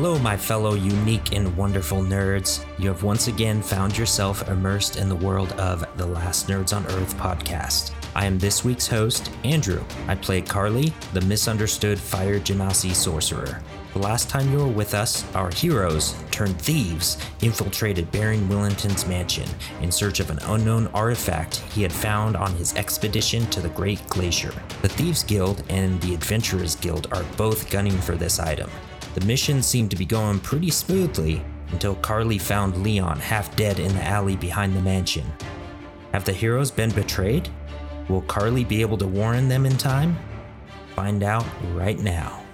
Hello, my fellow unique and wonderful nerds. You have once again found yourself immersed in the world of the Last Nerds on Earth podcast. I am this week's host, Andrew. I play Carly, the misunderstood Fire Genasi sorcerer. The last time you were with us, our heroes, turned thieves, infiltrated Baron Willington's mansion in search of an unknown artifact he had found on his expedition to the Great Glacier. The Thieves Guild and the Adventurers Guild are both gunning for this item. The mission seemed to be going pretty smoothly until Carly found Leon half dead in the alley behind the mansion. Have the heroes been betrayed? Will Carly be able to warn them in time? Find out right now.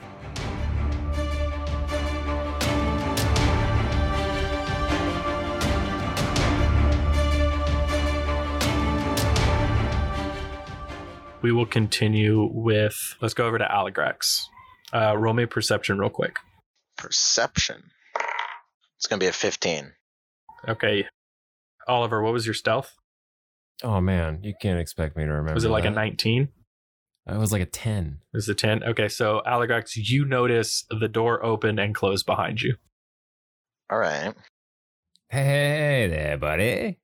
We will continue with, let's go over to Allagrex. Roll me a perception real quick. Perception? It's going to be a 15. Okay. Oliver, what was your stealth? Oh, man. You can't expect me to remember. Was it like a 19? It was like a 10. It was a 10? Okay, so Allagrex, you notice the door open and close behind you. All right. Hey there, buddy.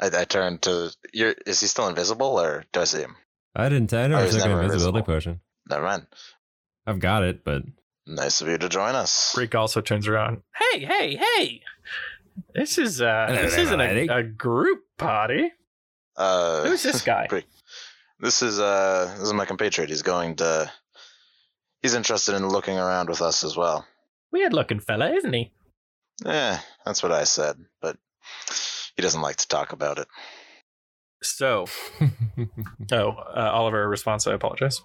I turn to... Is he still invisible, or do I see him? I never took an invisibility potion. Never mind. I've got it, but... Nice of you to join us. Freak also turns around. Hey! This isn't a group party. Who's this guy? This is my compatriot. He's interested in looking around with us as well. Weird looking fella, isn't he? Yeah, that's what I said, but... He doesn't like to talk about it. So, Oliver, response, I apologize.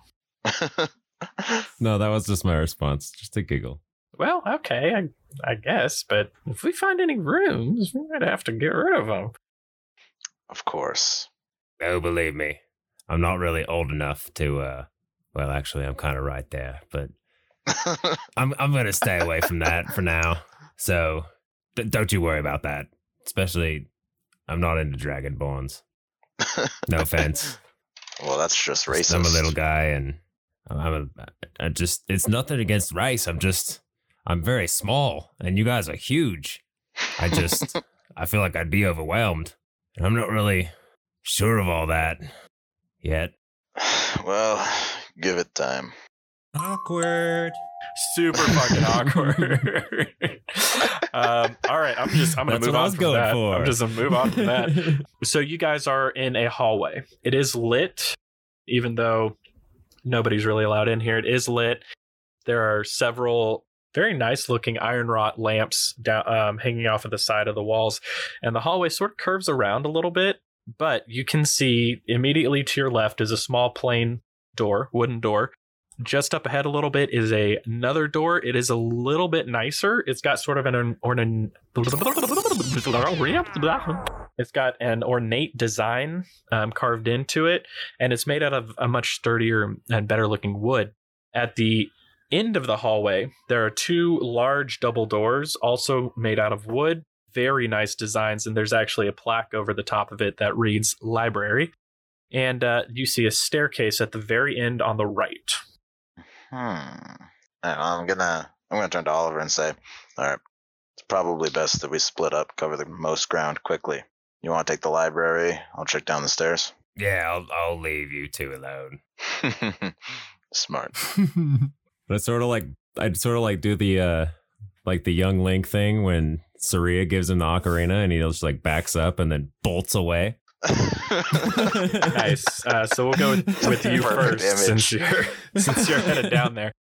No, that was just my response, just a giggle. Well, okay, I guess, but if we find any rooms, we might have to get rid of them. Of course. Oh, believe me, I'm not really old enough to, well, actually, I'm kind of right there, but I'm going to stay away from that for now. So, don't you worry about that, especially... I'm not into dragonborns. No offense. Well, that's just racist. I'm a little guy, and it's nothing against race. I'm very small, and you guys are huge. I feel like I'd be overwhelmed. And I'm not really sure of all that yet. Well, give it time. Awkward. Super fucking awkward. All right, I'm just gonna move on from that. So you guys are in a hallway. It is lit, even though nobody's really allowed in here. It is lit. There are several very nice looking iron wrought lamps down, hanging off of the side of the walls, and the hallway sort of curves around a little bit. But you can see immediately to your left is a small plain door, wooden door. Just up ahead a little bit is another door. It is a little bit nicer. It's got sort of an ornate design carved into it, and it's made out of a much sturdier and better looking wood. At the end of the hallway, there are two large double doors, also made out of wood. Very nice designs, and there's actually a plaque over the top of it that reads library. And you see a staircase at the very end on the right. I'm gonna turn to Oliver and say, all right, it's probably best that we split up, cover the most ground quickly. You want to take the library? I'll check down the stairs. Yeah, I'll leave you two alone. Smart. But I'd sort of like do the like the young Link thing when Saria gives him the ocarina and he just like backs up and then bolts away. Nice. So we'll go with you first, since you're headed down there.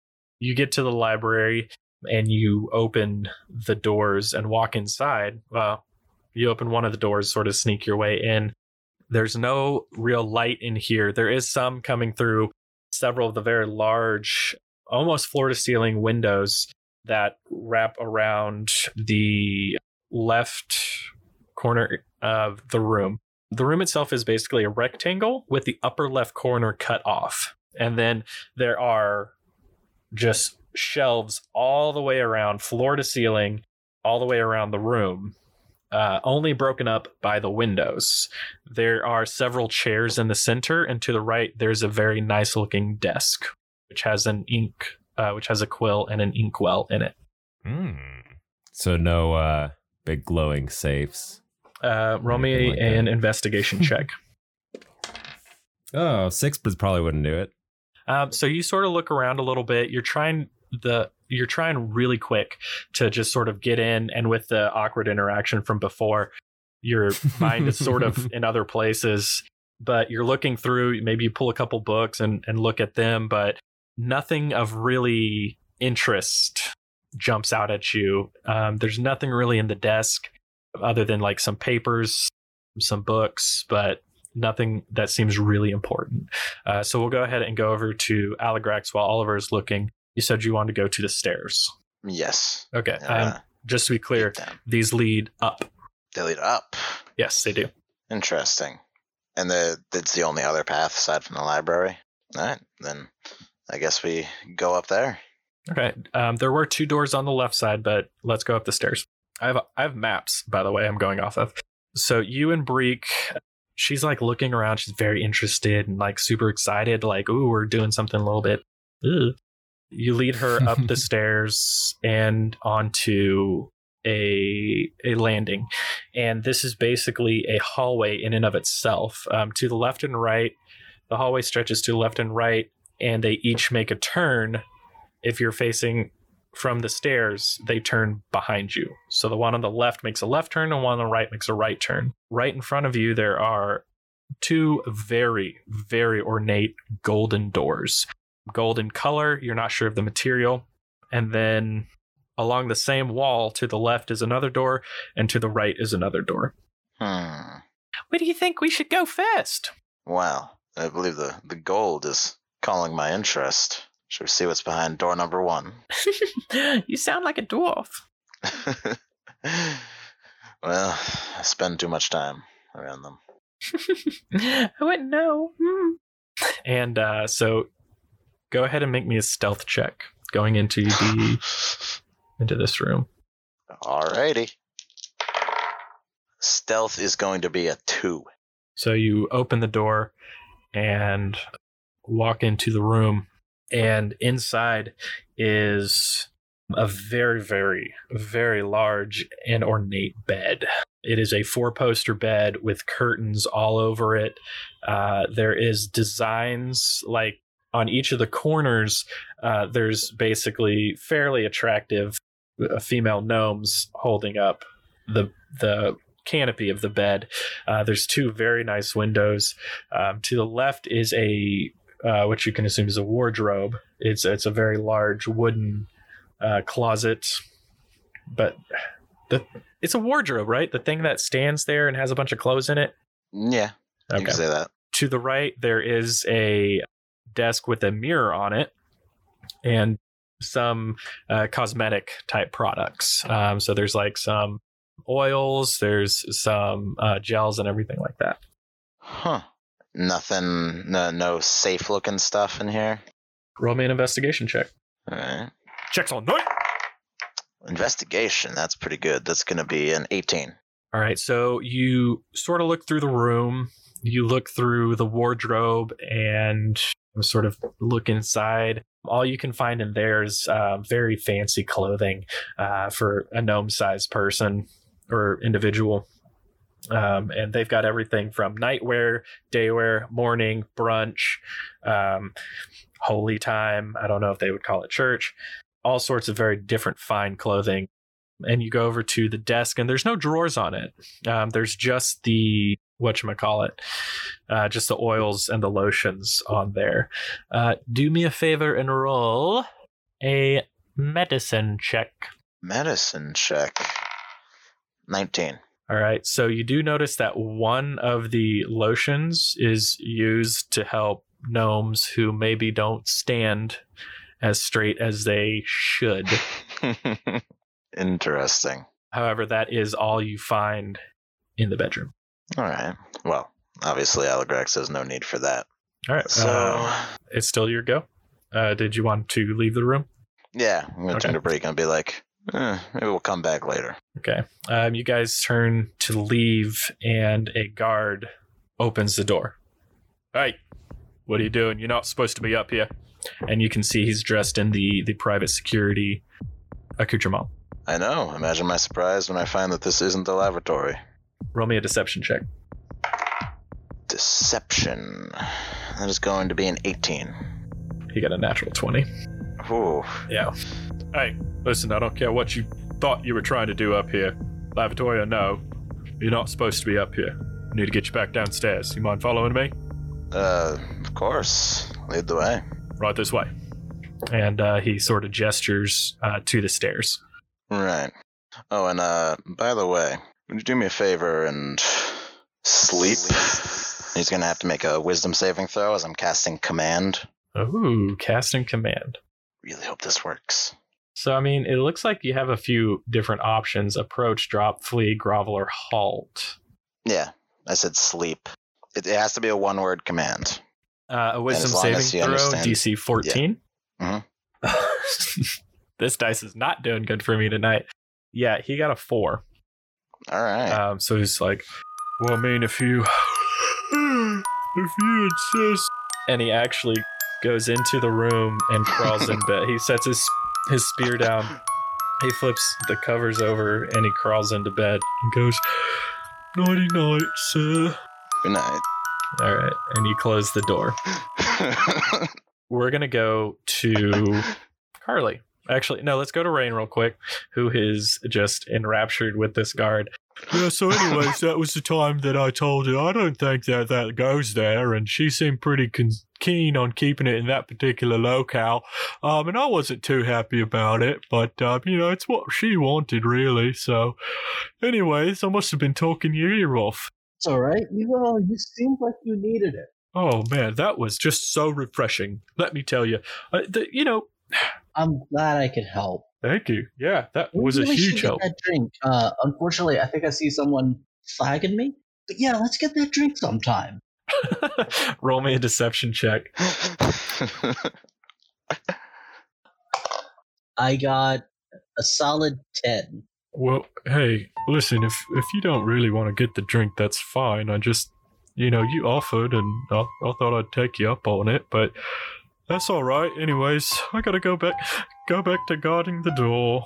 You get to the library and you open the doors and walk inside. Well, you open one of the doors, sort of sneak your way in. There's no real light in here. There is some coming through several of the very large, almost floor-to-ceiling windows that wrap around the left corner of the room. The room itself is basically a rectangle with the upper left corner cut off. And then there are just shelves all the way around, floor to ceiling, all the way around the room, only broken up by the windows. There are several chairs in the center, and to the right, there's a very nice looking desk, which has an ink which has a quill and an inkwell in it. So no big glowing safes. Roll me an investigation check. Oh, 6 probably wouldn't do it. So you sort of look around a little bit. You're trying really quick to just sort of get in, and with the awkward interaction from before, your mind is sort of in other places, but you're looking through, maybe you pull a couple books and look at them, but nothing of really interest jumps out at you. There's nothing really in the desk other than like some papers, some books, but nothing that seems really important. So we'll go ahead and go over to Allagrex while Oliver is looking. You said you wanted to go to the stairs. Yes. Okay. Just to be clear, these lead up. They lead up? Yes, they do. Interesting. And that's the only other path aside from the library? All right. Then I guess we go up there. Okay. There were 2 doors on the left side, but let's go up the stairs. I have maps, by the way, I'm going off of. So you and Breek, she's like looking around. She's very interested and like super excited. Like, ooh, we're doing something a little bit. Ooh. You lead her up the stairs and onto a landing. And this is basically a hallway in and of itself. To the left and right, the hallway stretches to the left and right, and they each make a turn. If you're facing from the stairs, they turn behind you. So the one on the left makes a left turn and one on the right makes a right turn. Right in front of you, there are 2 very, very ornate golden doors. Golden color, you're not sure of the material. And then along the same wall, to the left is another door, and to the right is another door. Where do you think we should go first? Wow, I believe the gold is calling my interest. Should we see what's behind door number 1? You sound like a dwarf. Well, I spend too much time around them. I wouldn't know. And so go ahead and make me a stealth check going into this room. Alrighty. Stealth is going to be a 2. So you open the door and walk into the room, and inside is a very, very, very large and ornate bed. It is a 4-poster bed with curtains all over it. There is designs like on each of the corners. There's basically fairly attractive female gnomes holding up the canopy of the bed. There's 2 very nice windows. To the left is a which you can assume is a wardrobe. It's a very large wooden closet, but it's a wardrobe, right? The thing that stands there and has a bunch of clothes in it. Yeah, okay. You can say that. To the right, there is a desk with a mirror on it and some cosmetic type products. So there's like some oils, there's some gels and everything like that. Huh. Nothing, no safe looking stuff in here. Roll me an investigation check. All right. Checks all night. Investigation, that's pretty good. That's going to be an 18. All right, so you sort of look through the room. You look through the wardrobe and sort of look inside. All you can find in there is very fancy clothing for a gnome-sized person or individual. And they've got everything from nightwear, daywear, morning, brunch, holy time. I don't know if they would call it church. All sorts of very different fine clothing. And you go over to the desk, and there's no drawers on it. There's just the just the oils and the lotions on there. Do me a favor and roll a medicine check. 19. All right, so you do notice that one of the lotions is used to help gnomes who maybe don't stand as straight as they should. Interesting. However, that is all you find in the bedroom. All right. Well, obviously, Allagrex has no need for that. All right. So it's still your go. Did you want to leave the room? Yeah, I'm going to turn to Breek and be like, maybe we'll come back later. Okay. You guys turn to leave, and a guard opens the door. Hey, what are you doing? You're not supposed to be up here. and you can see he's dressed in the private security accoutrement. I know. Imagine my surprise when I find that this isn't the lavatory. Roll me a deception check. Deception. That is going to be an 18. He got a natural 20. Ooh. Yeah. Hey, listen, I don't care what you thought you were trying to do up here. Lavatory or no, you're not supposed to be up here. I need to get you back downstairs. You mind following me? Of course. Lead the way. Right this way. And he sort of gestures to the stairs. Right. Oh, and by the way, would you do me a favor and sleep? He's going to have to make a wisdom saving throw as I'm casting command. Ooh, casting command. Really hope this works. So, I mean, it looks like you have a few different options. Approach, drop, flee, grovel, or halt. Yeah, I said sleep. It has to be a one-word command. A wisdom saving throw, understand. DC 14. Yeah. Mm-hmm. This dice is not doing good for me tonight. Yeah, he got a 4. All right. So he's like, well, I mean, if you insist. And he actually goes into the room and crawls in bed. He sets his spear down. He flips the covers over and he crawls into bed and goes, nighty night, sir. Good night. All right. And you close the door. We're going to go to Carly. Actually, no, let's go to Rain real quick, who is just enraptured with this guard. Yeah, so anyways, that was the time that I told her, I don't think that goes there, and she seemed pretty keen on keeping it in that particular locale, and I wasn't too happy about it, but, it's what she wanted, really, so anyways, I must have been talking your ear off. It's all right. You seemed like you needed it. Oh, man, that was just so refreshing, let me tell you. I'm glad I could help. Thank you. Yeah, that was a huge help. That drink. Unfortunately, I think I see someone slagging me. But yeah, let's get that drink sometime. Roll me a deception check. I got a solid 10. Well, hey, listen, if you don't really want to get the drink, that's fine. I just, you offered and I thought I'd take you up on it, but... That's all right. Anyways, I gotta go back to guarding the door.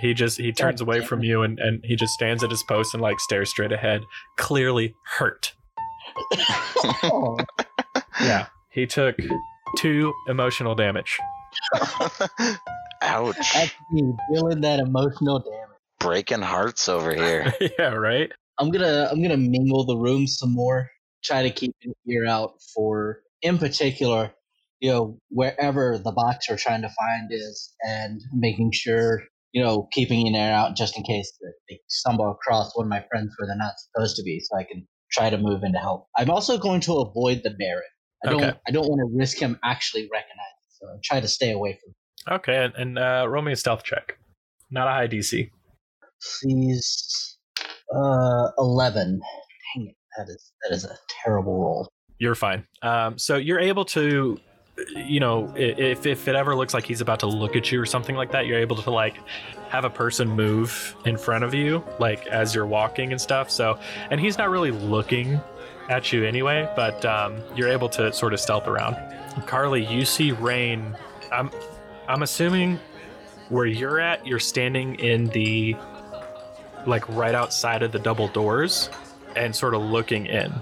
He turns away from you and he just stands at his post and stares straight ahead, clearly hurt. Oh. Yeah, he took 2 emotional damage. Ouch! That's me dealing that emotional damage. Breaking hearts over here. Yeah, right. I'm gonna mingle the room some more. Try to keep an ear out for. In particular, wherever the box we're trying to find is and making sure, keeping an air out just in case they stumble across one of my friends where they're not supposed to be so I can try to move in to help. I'm also going to avoid the Baron. I don't want to risk him actually recognizing, so I'll try to stay away from him. Okay, and roll me a stealth check. Not a high DC. Please, 11. Dang it, that is a terrible roll. You're fine. So you're able to, if it ever looks like he's about to look at you or something like that, you're able to have a person move in front of you, as you're walking and stuff. So, and he's not really looking at you anyway, but you're able to sort of stealth around. Carly, you see Rain. I'm assuming where you're at, you're standing in the, right outside of the double doors and sort of looking in.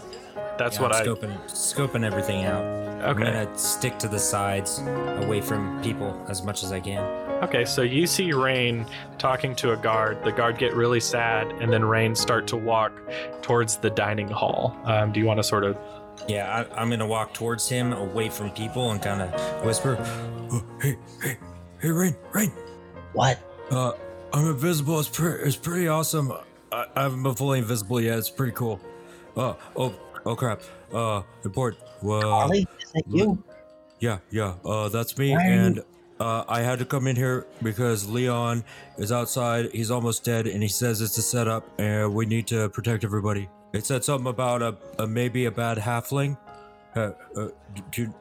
That's what I'm scoping everything out. Okay. I'm gonna stick to the sides, away from people as much as I can. Okay, so you see Rain talking to a guard. The guard get really sad, and then Rain start to walk towards the dining hall. Do you want to sort of? Yeah, I'm gonna walk towards him, away from people, and kind of whisper, oh, "Hey, Rain." What? I'm invisible. It's pretty awesome. I haven't been fully invisible yet. It's pretty cool. Oh crap! Report. Holly, is that you? Yeah. That's me. And I had to come in here because Leon is outside. He's almost dead, and he says it's a setup, and we need to protect everybody. It said something about a maybe a bad halfling. Do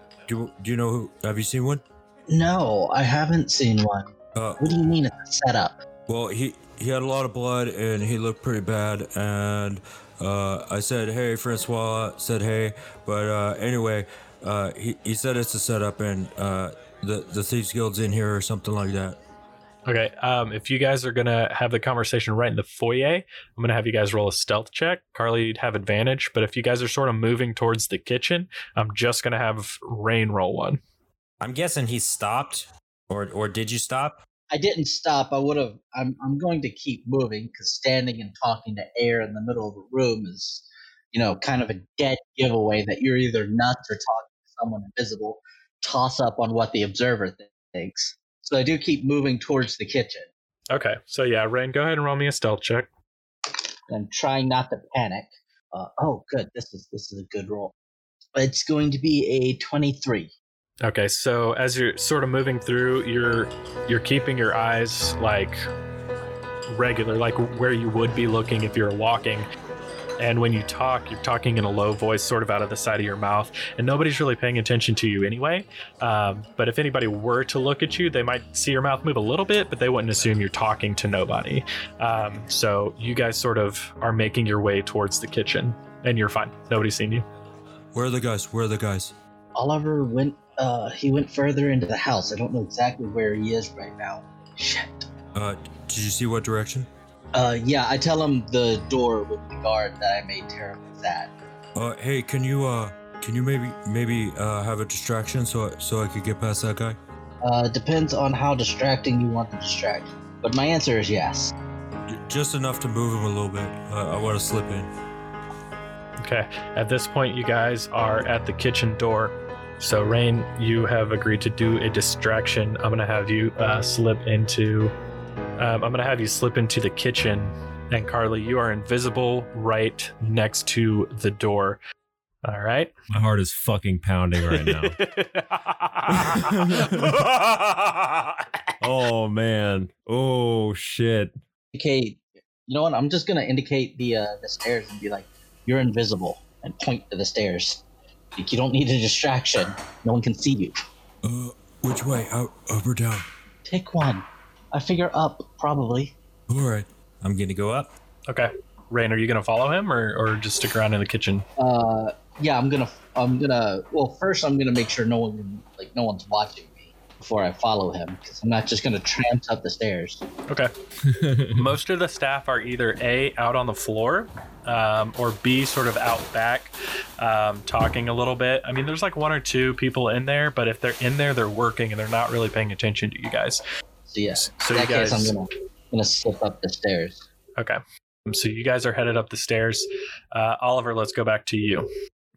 you know who? Have you seen one? No, I haven't seen one. What do you mean it's a setup? Well, he had a lot of blood, and he looked pretty bad, and. I said, hey, Francois said, hey, but anyway, He said it's a setup, and the Thieves Guild's in here or something like that. Okay, if you guys are going to have the conversation right in the foyer, I'm going to have you guys roll a stealth check. Carly, you'd have advantage, but if you guys are sort of moving towards the kitchen, I'm just going to have Rain roll one. I'm guessing he stopped, or did you stop? I didn't stop. I would have. I'm going to keep moving, because standing and talking to air in the middle of a room is, you know, kind of a dead giveaway that you're either nuts or talking to someone invisible. Toss up on what the observer thinks. So I do keep moving towards the kitchen. Okay. So yeah, Rain, go ahead and roll me a stealth check. I'm trying not to panic. Oh, good. This is a good roll. It's going to be a 23. Okay, so as you're sort of moving through, you're keeping your eyes like regular, like where you would be looking if you're walking. And when you talk, you're talking in a low voice, sort of out of the side of your mouth, and nobody's really paying attention to you anyway. But if anybody were to look at you, they might see your mouth move a little bit, but they wouldn't assume you're talking to nobody. So you guys sort of are making your way towards the kitchen, and you're fine. Nobody's seen you. Where are the guys? Oliver went. He went further into the house. I don't know exactly where he is right now. Shit. Did you see what direction? Yeah, I tell him the door with the guard that I made terrible at. Hey, can you maybe have a distraction so I could get past that guy? Depends on how distracting you want the distraction, but my answer is yes. Just enough to move him a little bit. I want to slip in. Okay. At this point, you guys are at the kitchen door. So, Rain, you have agreed to do a distraction. I'm going to have you slip into the kitchen. And Carly, you are invisible right next to the door. All right. My heart is fucking pounding right now. Oh, man. Oh, shit. Okay. You know what? I'm just going to indicate the stairs and be like, you're invisible, and point to the stairs. You don't need a distraction. No one can see you. Which way? Out, up or down? Take one. I figure up, probably. All right. I'm going to go up. Okay. Rain, are you going to follow him or just stick around in the kitchen? Yeah, I'm going to, well, first I'm going to make sure no one's watching me before I follow him, because I'm not just going to tramp up the stairs. Okay. Most of the staff are either A, out on the floor, or B, sort of out back, talking a little bit. I mean, there's like one or two people in there, but if they're in there, they're working and they're not really paying attention to you guys. So yes, yeah. So in that case, I'm gonna slip up the stairs. Okay, so you guys are headed up the stairs. Oliver, let's go back to you.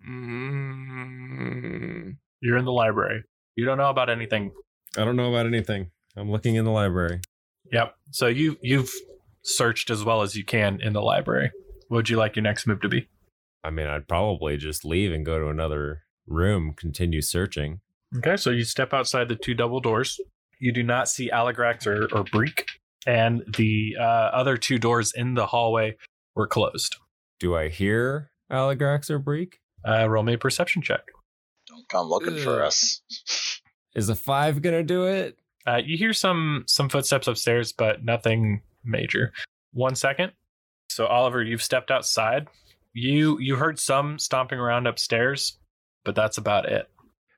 Mm-hmm. You're in the library. You don't know about anything. I don't know about anything. I'm looking in the library. Yep. So you've searched as well as you can in the library. What would you like your next move to be? I mean, I'd probably just leave and go to another room, continue searching. Okay, so you step outside the two double doors. You do not see Allagrex or Breek, and the other two doors in the hallway were closed. Do I hear Allagrex or Breek? Roll me a perception check. Don't come looking for us. Is a 5 going to do it? You hear some footsteps upstairs, but nothing major. 1 second. So, Oliver, you've stepped outside. You heard some stomping around upstairs, but that's about it.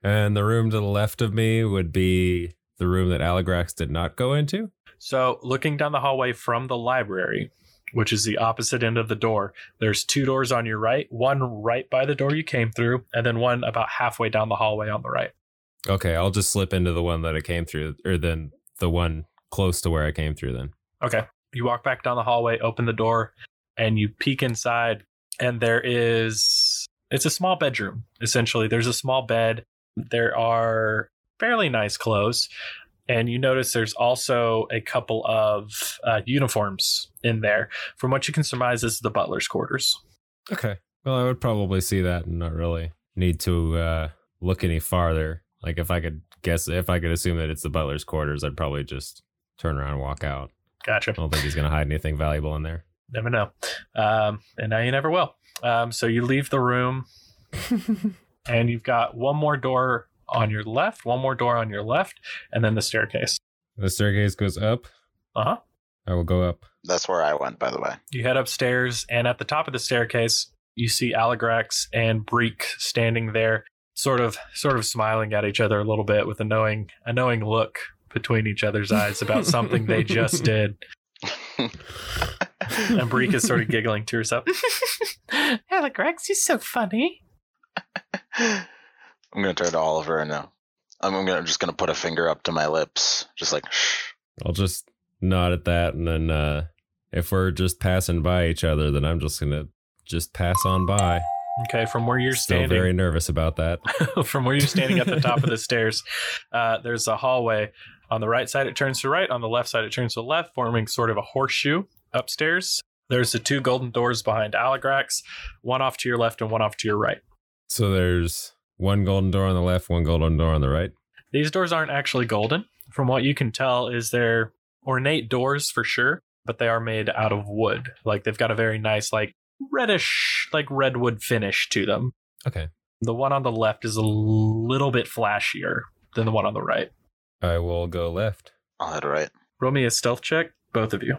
And the room to the left of me would be the room that Allagrex did not go into? So, looking down the hallway from the library, which is the opposite end of the door, there's two doors on your right, one right by the door you came through, and then one about halfway down the hallway on the right. Okay, I'll just slip into the one that I came through, or then the one close to where I came through then. Okay. You walk back down the hallway, open the door, and you peek inside, and it's a small bedroom, essentially. There's a small bed. There are fairly nice clothes, and you notice there's also a couple of uniforms in there. From what you can surmise, this is the butler's quarters. Okay. Well, I would probably see that and not really need to look any farther. Like, if I could assume that it's the butler's quarters, I'd probably just turn around and walk out. Gotcha. I don't think he's going to hide anything valuable in there. Never know. And now you never will. So you leave the room and you've got one more door on your left, and then the staircase. The staircase goes up. Uh-huh. I will go up. That's where I went, by the way. You head upstairs, and at the top of the staircase, you see Allagrex and Breek standing there. sort of smiling at each other a little bit with a knowing look between each other's eyes about something they just did. And Breek is sort of giggling to herself. Allagrex, he's so funny. I'm going to turn to Oliver and now. I'm just going to put a finger up to my lips, just like, shh. I'll just nod at that, and then if we're just passing by each other, then I'm just going to just pass on by. Okay, from where you're standing. Still very nervous about that. From where you're standing at the top of the stairs, there's a hallway. On the right side, it turns to right. On the left side, it turns to left, forming sort of a horseshoe upstairs. There's the two golden doors behind Allagrex, one off to your left and one off to your right. So there's one golden door on the left, one golden door on the right. These doors aren't actually golden. From what you can tell, is they're ornate doors for sure, but they are made out of wood. Like, they've got a very nice, like, reddish, like redwood finish to them. Okay. The one on the left is a little bit flashier than the one on the right. I will go left. I'll head right. Roll me a stealth check, both of you.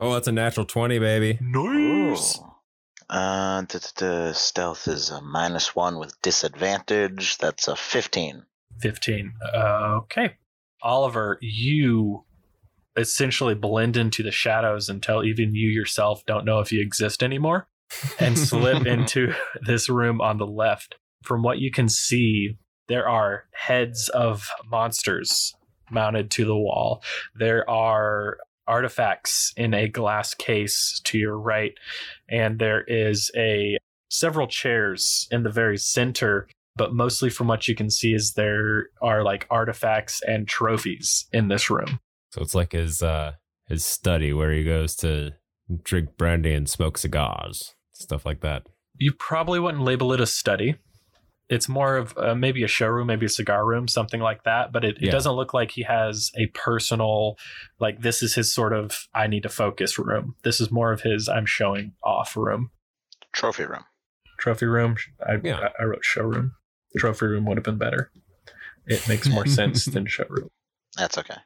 Oh, that's a natural 20, baby. Nice. Ooh. Stealth is a -1 with disadvantage. That's a 15. 15. Okay. Oliver, you essentially blend into the shadows until even you yourself don't know if you exist anymore, and slip into this room on the left. From what you can see, there are heads of monsters mounted to the wall. There are artifacts in a glass case to your right, and there is several chairs in the very center, but mostly from what you can see is there are like artifacts and trophies in this room. So it's like his study where he goes to drink brandy and smoke cigars, stuff like that. You probably wouldn't label it a study. It's more of maybe a showroom, maybe a cigar room, something like that. But it doesn't look like he has a personal, like, this is his sort of I need to focus room. This is more of his I'm showing off room. Trophy room. Trophy room. I wrote showroom. Trophy room would have been better. It makes more sense than showroom. That's okay.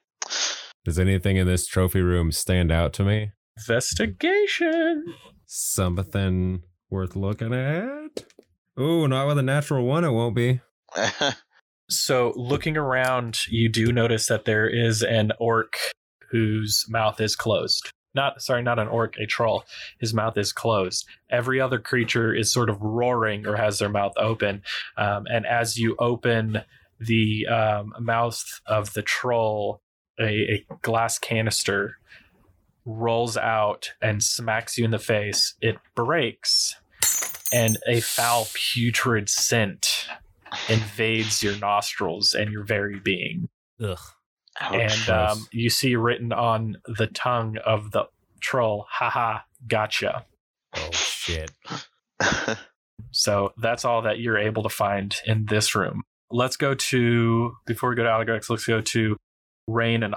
Does anything in this trophy room stand out to me? Investigation. Something worth looking at? Ooh, not with a natural 1, it won't be. So looking around, you do notice that there is an orc whose mouth is closed. Not an orc, a troll. His mouth is closed. Every other creature is sort of roaring or has their mouth open. And as you open the mouth of the troll, a glass canister rolls out and smacks you in the face. It breaks, and a foul putrid scent invades your nostrils and your very being. Ugh. And you see written on the tongue of the troll, haha, gotcha. Oh, shit. So that's all that you're able to find in this room. Before we go to Allagrex, let's go to Rain and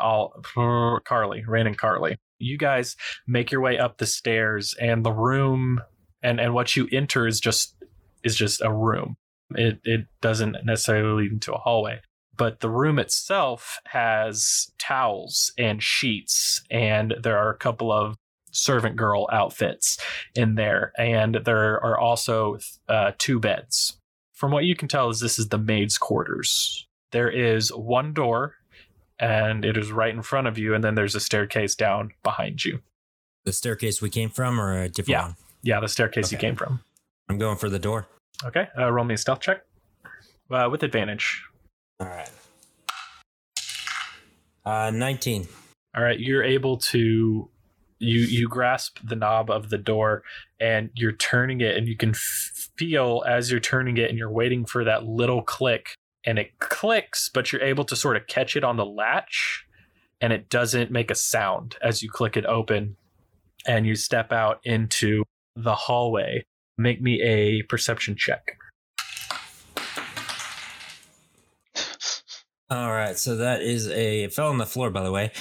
Carly. You guys make your way up the stairs, and the room and what you enter is just a room. It doesn't necessarily lead into a hallway, but the room itself has towels and sheets, and there are a couple of servant girl outfits in there, and there are also two beds. From what you can tell, is this is the maid's quarters. There is one door, and it is right in front of you, and then there's a staircase down behind you. The staircase we came from, or a different one? Yeah, the staircase you came from. I'm going for the door. Okay, roll me a stealth check with advantage. All right. 19. All right, you're able to... You grasp the knob of the door, and you're turning it, and you can feel as you're turning it, and you're waiting for that little click. And it clicks, but you're able to sort of catch it on the latch, and it doesn't make a sound as you click it open, and you step out into the hallway. Make me a perception check. All right, so that is it fell on the floor, by the way,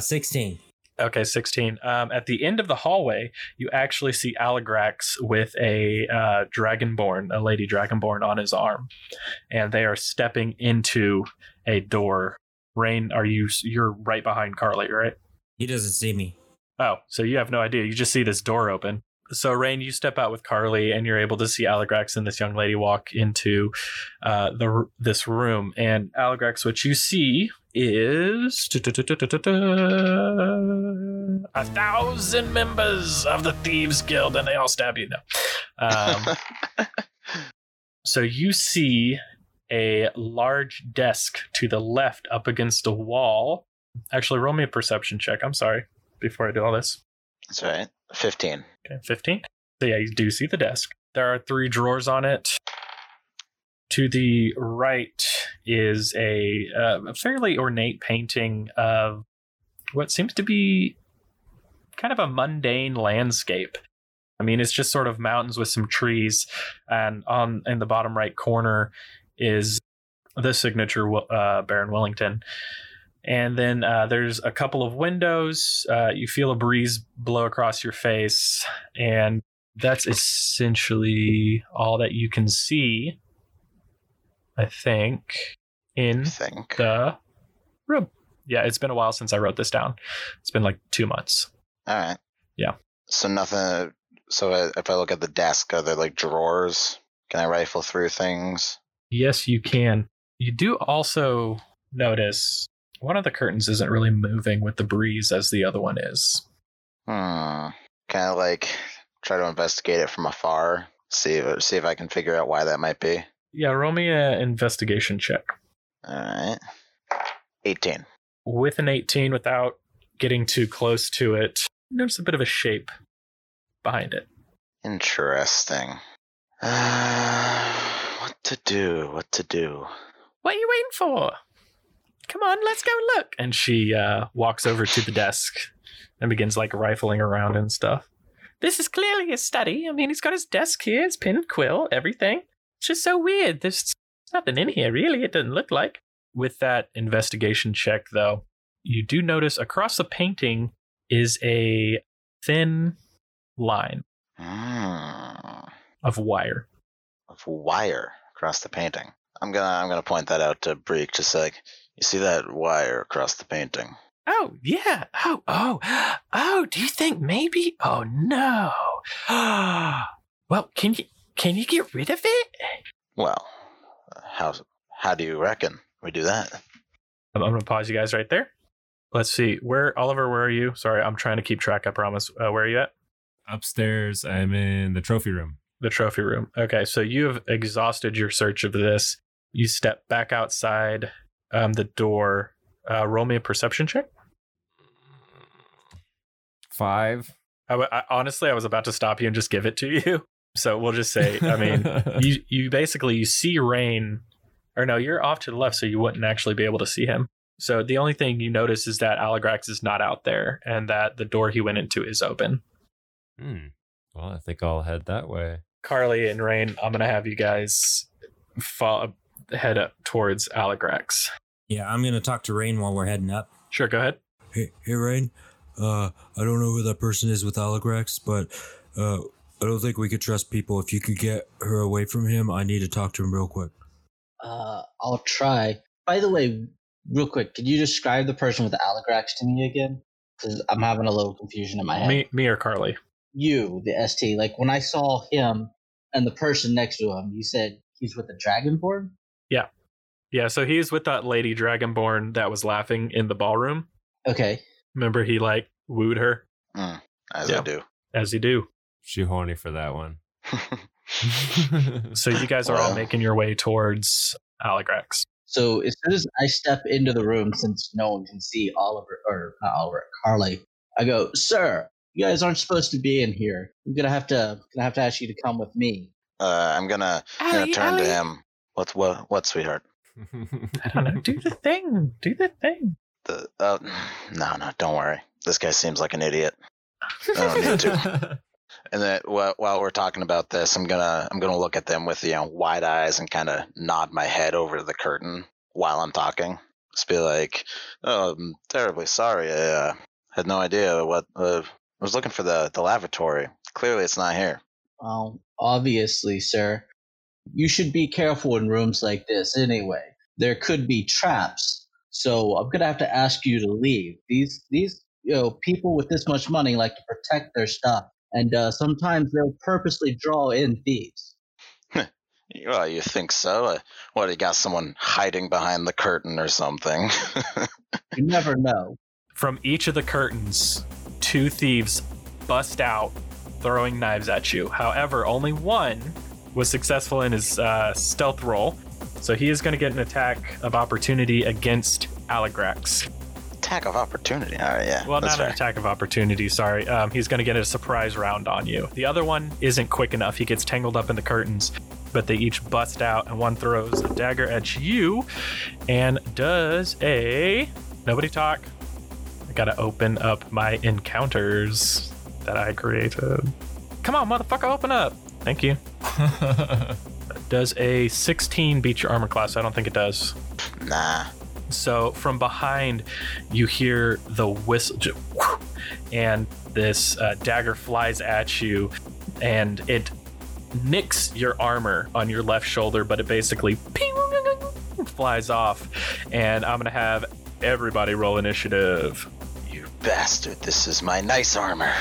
16. Okay, 16. At the end of the hallway, you actually see Allagrex with a lady dragonborn on his arm, and they are stepping into a door. Rain, you're right behind Carly, right? He doesn't see me. Oh, so you have no idea. You just see this door open. So Rain, you step out with Carly and you're able to see Allagrex and this young lady walk into this room. And Allagrex, what you see is 1,000 members of the Thieves Guild, and they all stab you. No. So you see a large desk to the left up against a wall. Actually, roll me a perception check. I'm sorry, before I do all this. That's all right. 15. Okay, 15. So yeah, you do see the desk. There are 3 drawers on it. To the right is a fairly ornate painting of what seems to be kind of a mundane landscape. I mean, it's just sort of mountains with some trees, and in the bottom right corner is the signature Baron Willington. And then there's a couple of windows. You feel a breeze blow across your face, and that's essentially all that you can see, I think, in the room. Yeah, it's been a while since I wrote this down. It's been like 2 months. All right. Yeah. So nothing. So if I look at the desk, are there like drawers? Can I rifle through things? Yes, you can. You do also notice one of the curtains isn't really moving with the breeze as the other one is. Kind of like try to investigate it from afar. See if I can figure out why that might be. Yeah, roll me an investigation check. All right. 18. With an 18, without getting too close to it, you notice a bit of a shape behind it. Interesting. What to do? What are you waiting for? Come on, let's go look. And she walks over to the desk and begins like rifling around and stuff. This is clearly his study. I mean, he's got his desk here, his pen and quill, everything. It's just so weird. There's nothing in here, really. It doesn't look like. With that investigation check, though, you do notice across the painting is a thin line of wire. Of wire across the painting. I'm gonna point that out to Breek, just like, you see that wire across the painting? Oh, yeah. Oh, do you think maybe? Oh, no. Well, can you get rid of it? Well, how do you reckon we do that? I'm going to pause you guys right there. Let's see. Oliver, where are you? Sorry, I'm trying to keep track, I promise. Where are you at? Upstairs. I'm in the trophy room. The trophy room. Okay, so you have exhausted your search of this. You step back outside the door. Roll me a perception check. 5. I honestly was about to stop you and just give it to you. So we'll just say, I mean, you basically see Rain, or no, you're off to the left, so you wouldn't actually be able to see him. So the only thing you notice is that Allagrex is not out there and that the door he went into is open. Well, I think I'll head that way. Carly and Rain, I'm going to have you guys head up towards Allagrex. Yeah, I'm going to talk to Rain while we're heading up. Sure, go ahead. Hey Rain, I don't know who that person is with Allagrex, but I don't think we could trust people. If you could get her away from him, I need to talk to him real quick. I'll try. By the way, real quick, could you describe the person with Allagrex to me again? Because I'm having a little confusion in my head. Me or Carly? You, the ST. Like, when I saw him and the person next to him, you said he's with the Dragonborn? Yeah. Yeah, so he's with that lady Dragonborn that was laughing in the ballroom. Okay. Remember he, like, wooed her? As you do. She horny for that one. So you guys are all making your way towards Allagrex. So as soon as I step into the room, since no one can see Carly, I go, sir, you guys aren't supposed to be in here. I'm gonna have to ask you to come with me. I'm gonna turn to him. What, sweetheart? I don't know. Do the thing. No, don't worry. This guy seems like an idiot. I don't need to. And then while we're talking about this, I'm gonna look at them with wide eyes and kind of nod my head over the curtain while I'm talking. Just be like, "Oh, I'm terribly sorry. I had no idea what. I was looking for the lavatory. Clearly, it's not here." Well, obviously, sir. You should be careful in rooms like this anyway. There could be traps, so I'm going to have to ask you to leave. These people with this much money like to protect their stuff, And sometimes they'll purposely draw in thieves. Well, you think so? What, you got someone hiding behind the curtain or something? You never know. From each of the curtains, two thieves bust out, throwing knives at you. However, only one was successful in his stealth roll, so he is going to get an attack of opportunity against Allagrex. Attack of opportunity? Oh, yeah. Well, not fair. An attack of opportunity, sorry. He's going to get a surprise round on you. The other one isn't quick enough. He gets tangled up in the curtains, but they each bust out, and one throws a dagger at you and does a... Nobody talk. I got to open up my encounters that I created. Come on, motherfucker, open up. Thank you. Does a 16 beat your armor class? I don't think it does. Nah. So from behind, you hear the whistle, and this dagger flies at you, and it nicks your armor on your left shoulder, but it basically flies off. And I'm going to have everybody roll initiative. You bastard, this is my nice armor.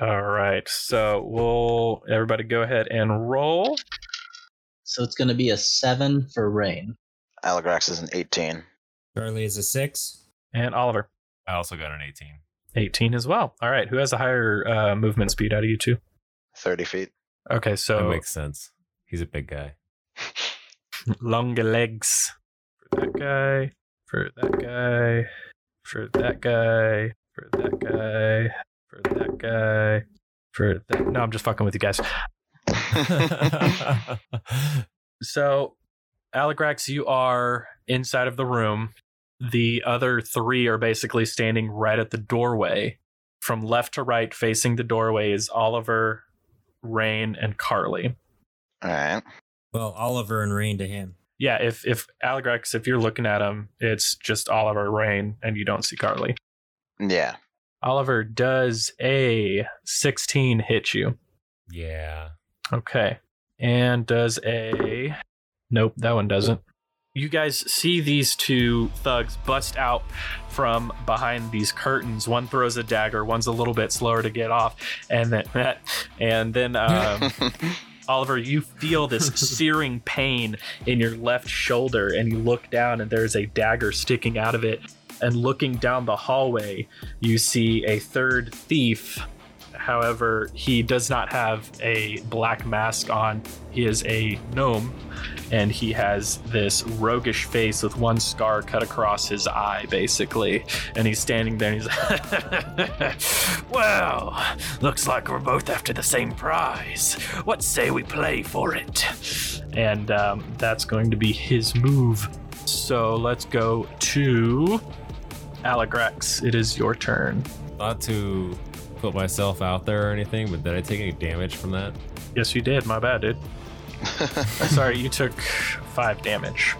All right, so we'll everybody go ahead and roll. So it's going to be a 7 for Rain. Allagrex is an 18. Charlie is a 6. And Oliver. I also got an 18. 18 as well. All right, who has a higher movement speed out of you two? 30 feet. Okay, so... That makes sense. He's a big guy. Longer legs. For that guy. For that guy. For that guy. For that guy. For that guy. For that... No, I'm just fucking with you guys. So, Allagrex, you are inside of the room. The other three are basically standing right at the doorway. From left to right, facing the doorway, is Oliver, Rain, and Carly. All right. Well, Oliver and Rain to him. Yeah, if Allagrex, if you're looking at him, it's just Oliver, Rain, and you don't see Carly. Yeah. Oliver, does a 16 hit you? Yeah. Okay. And does a... Nope, that one doesn't. You guys see these two thugs bust out from behind these curtains. One throws a dagger, one's a little bit slower to get off, and then Oliver, you feel this searing pain in your left shoulder, and you look down, and there's a dagger sticking out of it. And looking down the hallway, you see a third thief. However, he does not have a black mask on. He is a gnome, and he has this roguish face with one scar cut across his eye, basically. And he's standing there, and he's like, well, looks like we're both after the same prize. What say we play for it? And that's going to be his move. So let's go to Allagrex. It is your turn. Not to put myself out there or anything, but did I take any damage from that? Yes, you did. My bad, dude. Sorry, you took 5 damage.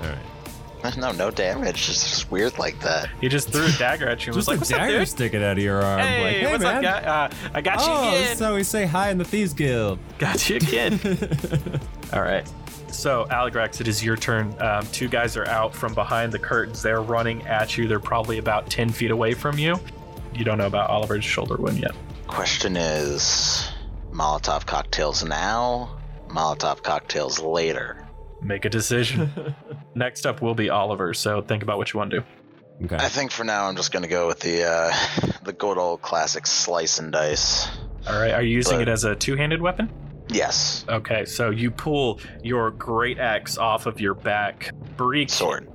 All right. No damage. It's just weird like that. He just threw a dagger at you and was like, what's up, dude? Just a dagger sticking out of your arm. Hey, what's up, guy? I got you again. Oh, so we say hi in the Thieves Guild. Got you again. All right. So, Allagrex, it is your turn. Two guys are out from behind the curtains. They're running at you. They're probably about 10 feet away from you. You don't know about Oliver's shoulder wound yet. Question is, Molotov cocktails now, Molotov cocktails later? Make a decision. Next up will be Oliver, so think about what you want to do. Okay. I think for now I'm just going to go with the good old classic slice and dice. All right, are you using it as a two-handed weapon? Yes. Okay, so you pull your great axe off of your back. Breek sword.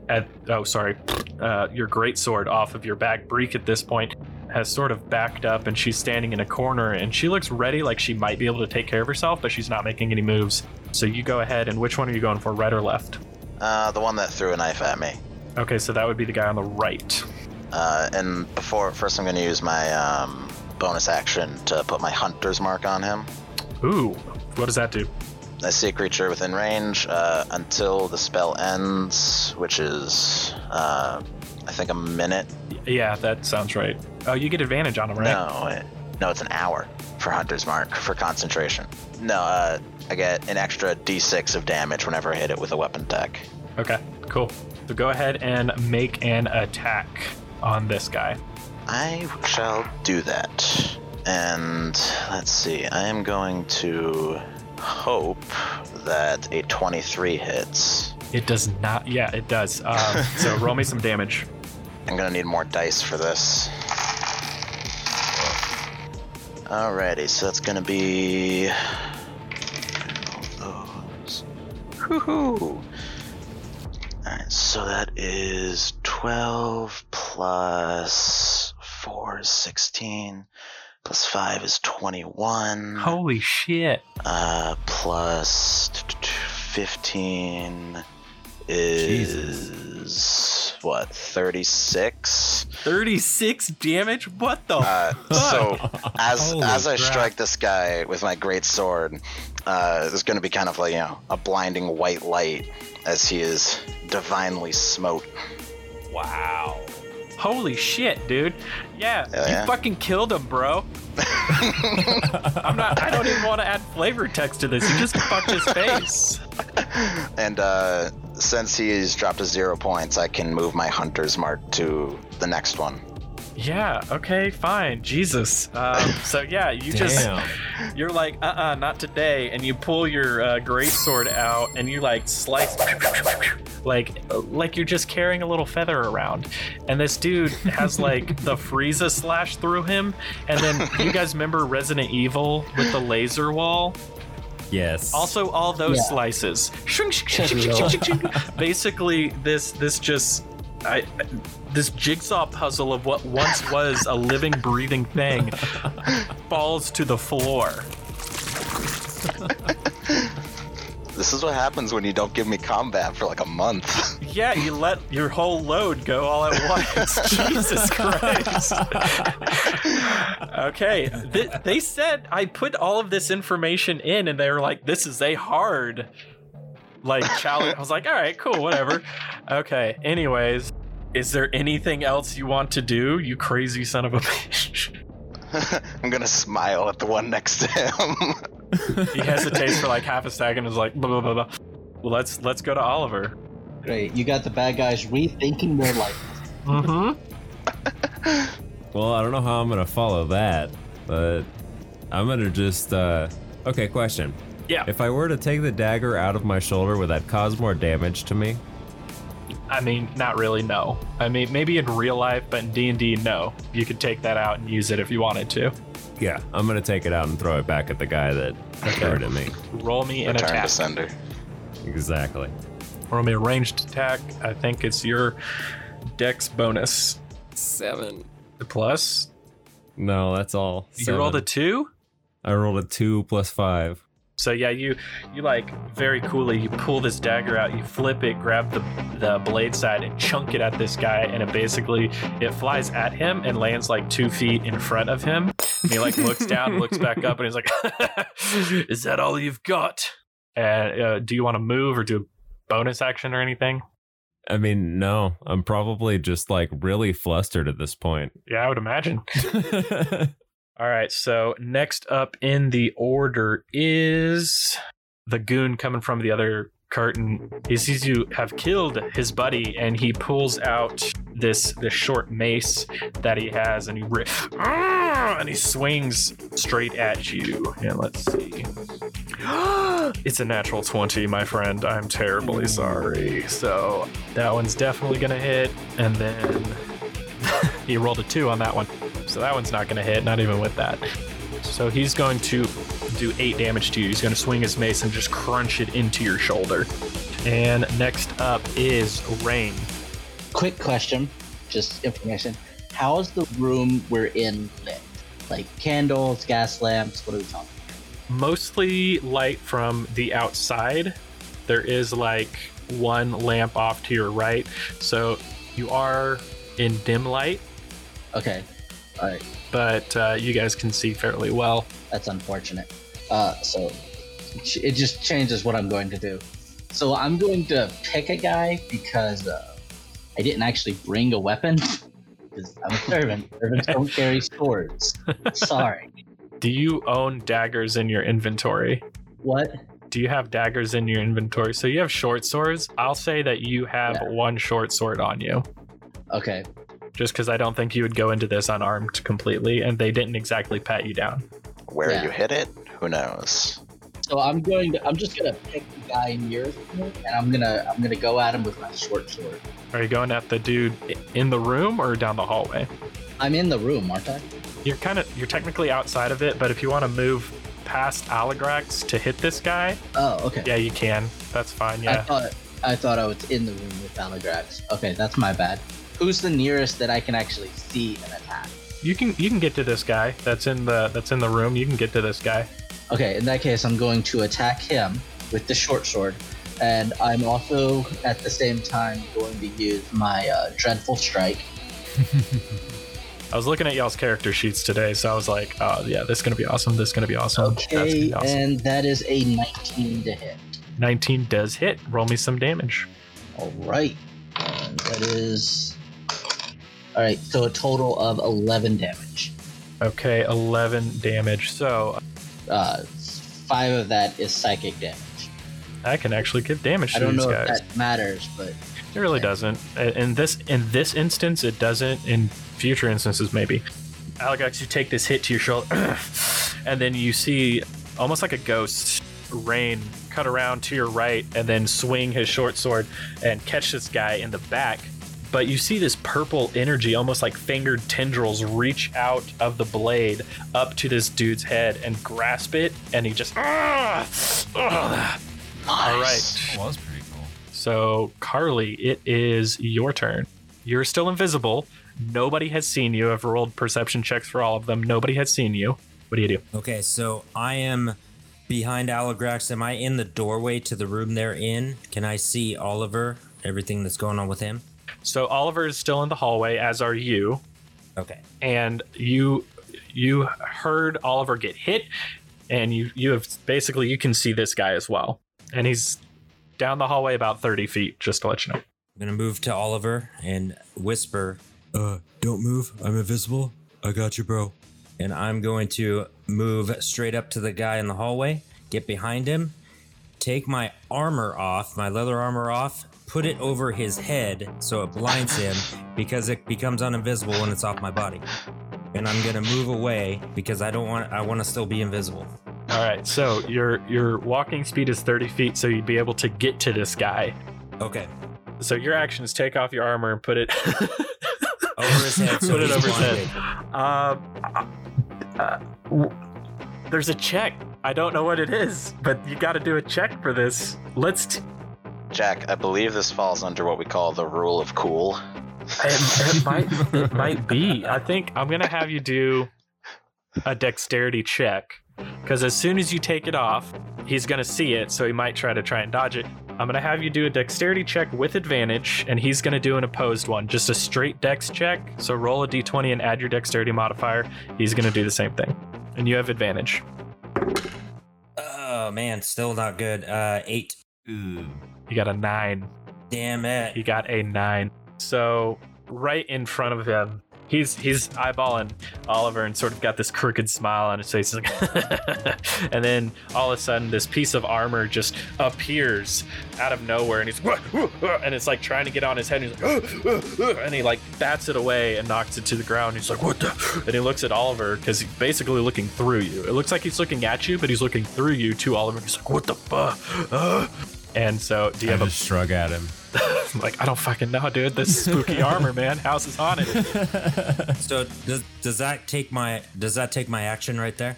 Your great sword off of your back. Breek at this point has sort of backed up, and she's standing in a corner, and she looks ready, like she might be able to take care of herself, but she's not making any moves. So you go ahead, and which one are you going for, right or left? The one that threw a knife at me. Okay, so that would be the guy on the right. And first I'm going to use my bonus action to put my hunter's mark on him. Ooh, what does that do? I see a creature within range until the spell ends, which is, I think, a minute. Yeah, that sounds right. Oh, you get advantage on them, right? No, it's an hour for Hunter's Mark for concentration. No, I get an extra D6 of damage whenever I hit it with a weapon attack. Okay, cool. So go ahead and make an attack on this guy. I shall do that. And let's see, I am going to hope that a 23 hits. It does not. Yeah, it does. So roll me some damage. I'm going to need more dice for this. Alrighty, so that's going to be... Woohoo! Alright, so that is 12 plus 4 is 16, plus 5 is 21. Holy shit! Plus 15 is... Jesus. What, 36? 36 damage? What the fuck? So, as I strike this guy with my great sword, there's going to be kind of like, you know, a blinding white light as he is divinely smote. Wow. Holy shit, dude. Yeah, you fucking killed him, bro. I don't even want to add flavor text to this. You just fucked his face. And since he's dropped to 0 points, I can move my hunter's mark to the next one. Yeah, okay, fine. Jesus. So yeah, you you're like, not today, and you pull your greatsword out and you like slice like you're just carrying a little feather around. And this dude has like the Frieza slash through him, and then you guys remember Resident Evil with the laser wall? Yes. Also all those slices. Basically this just this jigsaw puzzle of what once was a living, breathing thing falls to the floor. This is what happens when you don't give me combat for like a month. Yeah, you let your whole load go all at once. Jesus Christ. Okay, they said I put all of this information in, and they were like, this is a hard... like challenge. I was like, all right, cool, whatever. Okay, anyways, is there anything else you want to do, you crazy son of a bitch? I'm gonna smile at the one next to him. He hesitates for like half a second and is like, blah, blah, blah, blah. Well, let's go to Oliver. Great, you got the bad guys rethinking their life. Mm-hmm. Well, I don't know how I'm gonna follow that, but I'm gonna just, okay, question. Yeah. If I were to take the dagger out of my shoulder, would that cause more damage to me? I mean, not really, no. I mean, maybe in real life, but in D&D, no. You could take that out and use it if you wanted to. Yeah, I'm going to take it out and throw it back at the guy that threw it at me. Roll me an attack. To sender. Exactly. Roll me a ranged attack. I think it's your dex bonus. 7. The plus? No, that's all. 7. You rolled a 2? I rolled a 2 plus 5. So yeah, you like very coolly, you pull this dagger out, you flip it, grab the blade side and chunk it at this guy, and it basically, it flies at him and lands like 2 feet in front of him. And he like looks down, looks back up, and he's like, is that all you've got? And do you want to move or do a bonus action or anything? I mean, no, I'm probably just like really flustered at this point. Yeah, I would imagine. All right, so next up in the order is the goon coming from the other curtain. He sees you have killed his buddy, and he pulls out this short mace that he has, and he swings straight at you. And let's see. It's a natural 20, my friend. I'm terribly sorry. So that one's definitely going to hit, and then... he rolled a 2 on that one, so that one's not going to hit, not even with that. So he's going to do 8 damage to you. He's going to swing his mace and just crunch it into your shoulder. And next up is Rain. Quick question, just information. How is the room we're in lit? Like candles, gas lamps, what are we talking about? Mostly light from the outside. There is like one lamp off to your right, so you are... in dim light. Okay. All right. But you guys can see fairly well. That's unfortunate. So it just changes what I'm going to do. So I'm going to pick a guy because I didn't actually bring a weapon. Because I'm a servant. Servants don't carry swords. Sorry. Do you own daggers in your inventory? What? Do you have daggers in your inventory? So you have short swords. I'll say that you have one short sword on you. Okay. just because I don't think you would go into this unarmed completely, and they didn't exactly pat you down. Where you hit it, who knows? So I'm just gonna pick the guy nearest me, and I'm gonna go at him with my short sword. Are you going at the dude in the room or down the hallway? I'm in the room, aren't I? You're technically outside of it, but if you want to move past Allagrex to hit this guy, oh, okay. Yeah, you can. That's fine. Yeah. I thought I was in the room with Allagrex. Okay, that's my bad. Who's the nearest that I can actually see an attack? You can get to this guy that's in the room. You can get to this guy. Okay, in that case, I'm going to attack him with the short sword, and I'm also at the same time going to use my dreadful strike. I was looking at y'all's character sheets today, so I was like, oh yeah, this is gonna be awesome. This is gonna be awesome. Okay, that's gonna be awesome. And that is a 19 to hit. 19 does hit. Roll me some damage. All right. And that is... All right, so a total of 11 damage. Okay, 11 damage. So... 5 of that is psychic damage. I can actually give damage to these guys. I don't know if that matters, but... It really doesn't. In this instance, it doesn't. In future instances, maybe. Allagrex, you take this hit to your shoulder, and then you see, almost like a ghost, Rain cut around to your right and then swing his short sword and catch this guy in the back. But you see this purple energy, almost like fingered tendrils, reach out of the blade up to this dude's head and grasp it, and he just... Nice. All right. That was pretty cool. So, Carly, it is your turn. You're still invisible. Nobody has seen you. I've rolled perception checks for all of them. Nobody has seen you. What do you do? Okay, so I am... Behind Allagrex, am I in the doorway to the room they're in? Can I see Oliver, everything that's going on with him? So Oliver is still in the hallway, as are you. Okay. And you heard Oliver get hit, and you have basically, you can see this guy as well. And he's down the hallway about 30 feet, just to let you know. I'm going to move to Oliver and whisper, don't move. I'm invisible. I got you, bro. And I'm going to move straight up to the guy in the hallway, get behind him, take my armor off, my leather armor off, put it over his head so it blinds him because it becomes uninvisible when it's off my body. And I'm going to move away because I want to still be invisible. All right. So your walking speed is 30 feet, so you'd be able to get to this guy. Okay. So your action is take off your armor and put it over his head. So put it over his head. There's a check. I don't know what it is, but you got to do a check for this. Jack, I believe this falls under what we call the rule of cool. It might be. I think I'm going to have you do a dexterity check, because as soon as you take it off, he's going to see it, so he might try and dodge it. I'm going to have you do a dexterity check with advantage, and he's going to do an opposed one, just a straight dex check. So roll a d20 and add your dexterity modifier. He's going to do the same thing. And you have advantage. Oh, man, still not good. 8. Ooh. You got a 9. Damn it. You got a 9. So right in front of him, he's eyeballing Oliver and sort of got this crooked smile on his face. He's like, and then all of a sudden, this piece of armor just appears out of nowhere, and he's and it's like trying to get on his head. And he's like, and he like bats it away and knocks it to the ground. He's like, what the? And he looks at Oliver because he's basically looking through you. It looks like he's looking at you, but he's looking through you to Oliver. He's like, what the fuck? And so, do you have just shrug at him? Like, I don't fucking know, dude. This spooky armor, man. House is haunted. So does that take my action right there?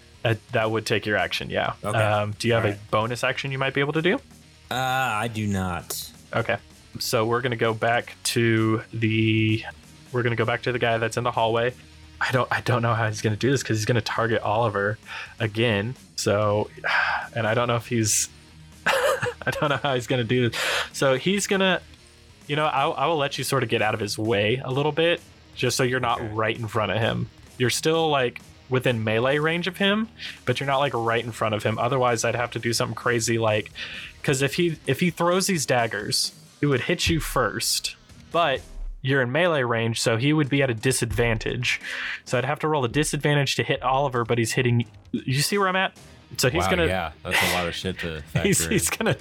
That would take your action, yeah. Okay. Do you have a bonus action you might be able to do? I do not. Okay. So we're gonna go back to the guy that's in the hallway. I don't know how he's gonna do this because he's gonna target Oliver again. So, and I don't know if he's. I don't know how he's going to do this. So he's going to, I will let you sort of get out of his way a little bit just so you're not right in front of him. You're still like within melee range of him, but you're not like right in front of him. Otherwise, I'd have to do something crazy like, because if he throws these daggers, he would hit you first, but you're in melee range, so he would be at a disadvantage. So I'd have to roll a disadvantage to hit Oliver, but he's hitting. You see where I'm at? So he's gonna. Yeah, that's a lot of shit to factor in.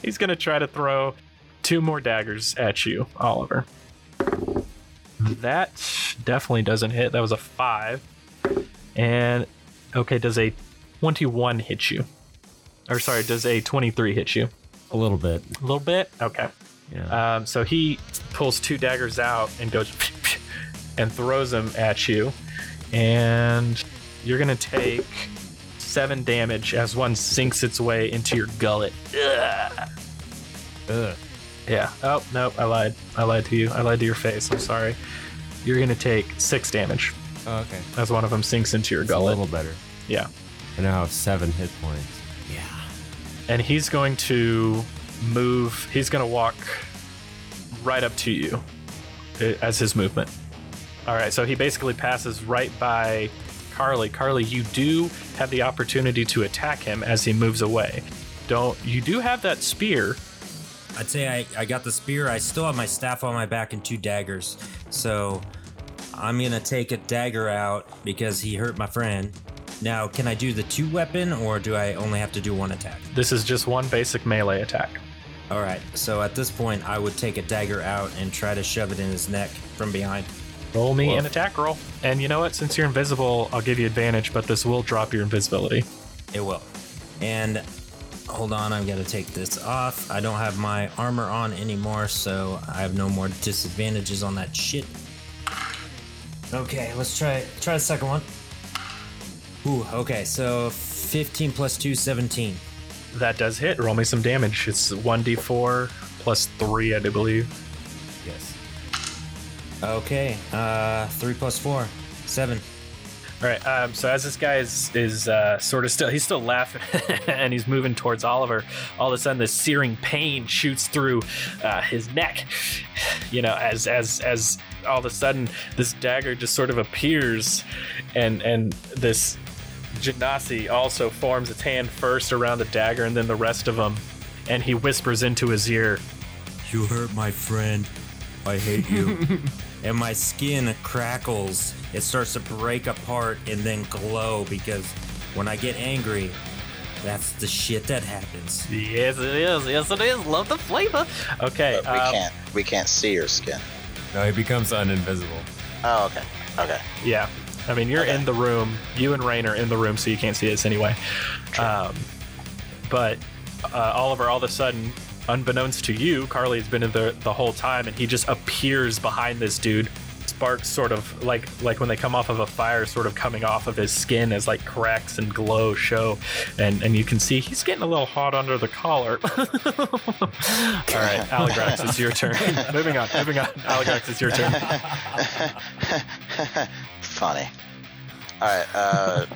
He's gonna try to throw 2 more daggers at you, Oliver. That which definitely doesn't hit. That was a 5. And, okay, does a 21 hit you? Or, sorry, does a 23 hit you? A little bit. A little bit? Okay. Yeah. So he pulls 2 daggers out and goes and throws them at you. And you're going to take 7 damage as one sinks its way into your gullet. Ugh. Ugh. Yeah. Oh, no, I lied. I lied to you. I lied to your face. I'm sorry. You're going to take 6 damage. Oh, okay. As one of them sinks into your gullet. It's a little better. Yeah. I now have 7 hit points. Yeah. And he's going to move. He's going to walk right up to you as his movement. All right. So he basically passes right by Carly. Carly, you do have the opportunity to attack him as he moves away. You do have that spear. I'd say I got the spear. I still have my staff on my back and 2 daggers. So I'm going to take a dagger out because he hurt my friend. Now, can I do the 2 weapon or do I only have to do 1 attack? This is just 1 basic melee attack. All right. So at this point, I would take a dagger out and try to shove it in his neck from behind. Roll me an attack roll. And you know what? Since you're invisible, I'll give you advantage, but this will drop your invisibility. It will. And... hold on, I've got to take this off. I don't have my armor on anymore, so I have no more disadvantages on that shit. Okay, let's try the second one. Ooh, okay, so 15 plus 2, 17. That does hit. Roll me some damage. It's 1d4 plus 3, I do believe. Yes. Okay, 3 plus 4, 7. All right, so as this guy is sort of still, he's still laughing and he's moving towards Oliver. All of a sudden, this searing pain shoots through his neck, you know, as all of a sudden this dagger just sort of appears and this Genasi also forms its hand first around the dagger and then the rest of them. And he whispers into his ear, "You hurt my friend. I hate you." And my skin crackles. It starts to break apart and then glow because when I get angry, that's the shit that happens. Yes, it is. Yes, it is. Love the flavor. Okay. But we can't see your skin. No, he becomes uninvisible. Oh, okay. Okay. Yeah. I mean, you're in the room. You and Rain are in the room, so you can't see us anyway. True. But Oliver, all of a sudden, unbeknownst to you, Carly has been in there the whole time, and he just appears behind this dude. Sparks sort of like when they come off of a fire, sort of coming off of his skin as like cracks and glow show, and you can see he's getting a little hot under the collar. All right, Allagrex, it's your turn. Moving on. Allagrex, it's your turn. Funny. All right.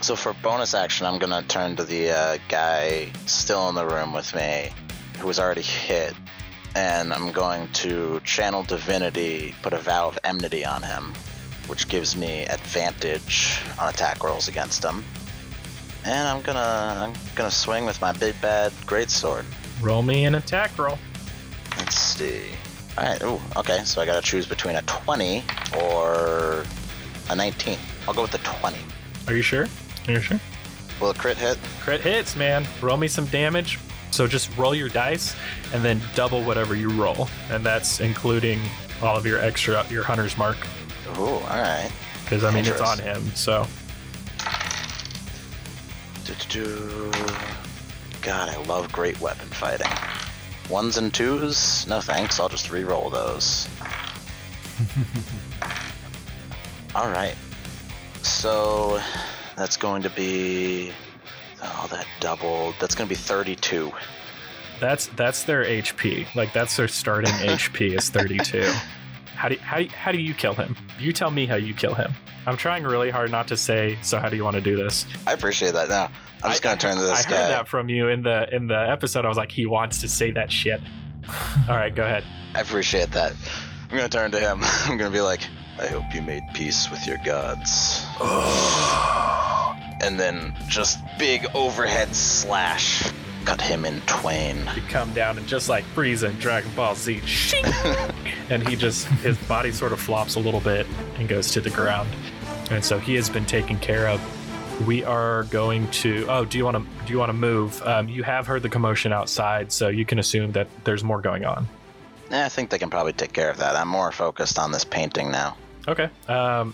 So for bonus action, I'm gonna turn to the guy still in the room with me, who was already hit, and I'm going to channel divinity, put a vow of enmity on him, which gives me advantage on attack rolls against him. And I'm gonna swing with my big bad greatsword. Roll me an attack roll. Let's see. All right. Ooh. Okay. So I gotta choose between a 20 or a 19. I'll go with the 20. Are you sure? Will a crit hit? Crit hits, man. Roll me some damage. So just roll your dice and then double whatever you roll. And that's including all of your extra, your hunter's mark. Ooh, all right. Because, I mean, it's on him, so. God, I love great weapon fighting. 1s and 2s? No thanks, I'll just re-roll those. All right. So that's going to be... oh, that doubled. That's going to be 32. That's their HP. Like, that's their starting HP is 32. How do you kill him? You tell me how you kill him. I'm trying really hard not to say, so how do you want to do this? I appreciate that. Now, I'm just going to turn to this guy. I heard that from you in the episode. I was like, he wants to say that shit. All right, go ahead. I appreciate that. I'm going to turn to him. I'm going to be like, I hope you made peace with your gods. And then just big overhead slash. Cut him in twain. You come down and just like Frieza in Dragon Ball Z. And he just, his body sort of flops a little bit and goes to the ground. And so he has been taken care of. We are going to, do you want to move? You have heard the commotion outside, so you can assume that there's more going on. I think they can probably take care of that. I'm more focused on this painting now. Okay.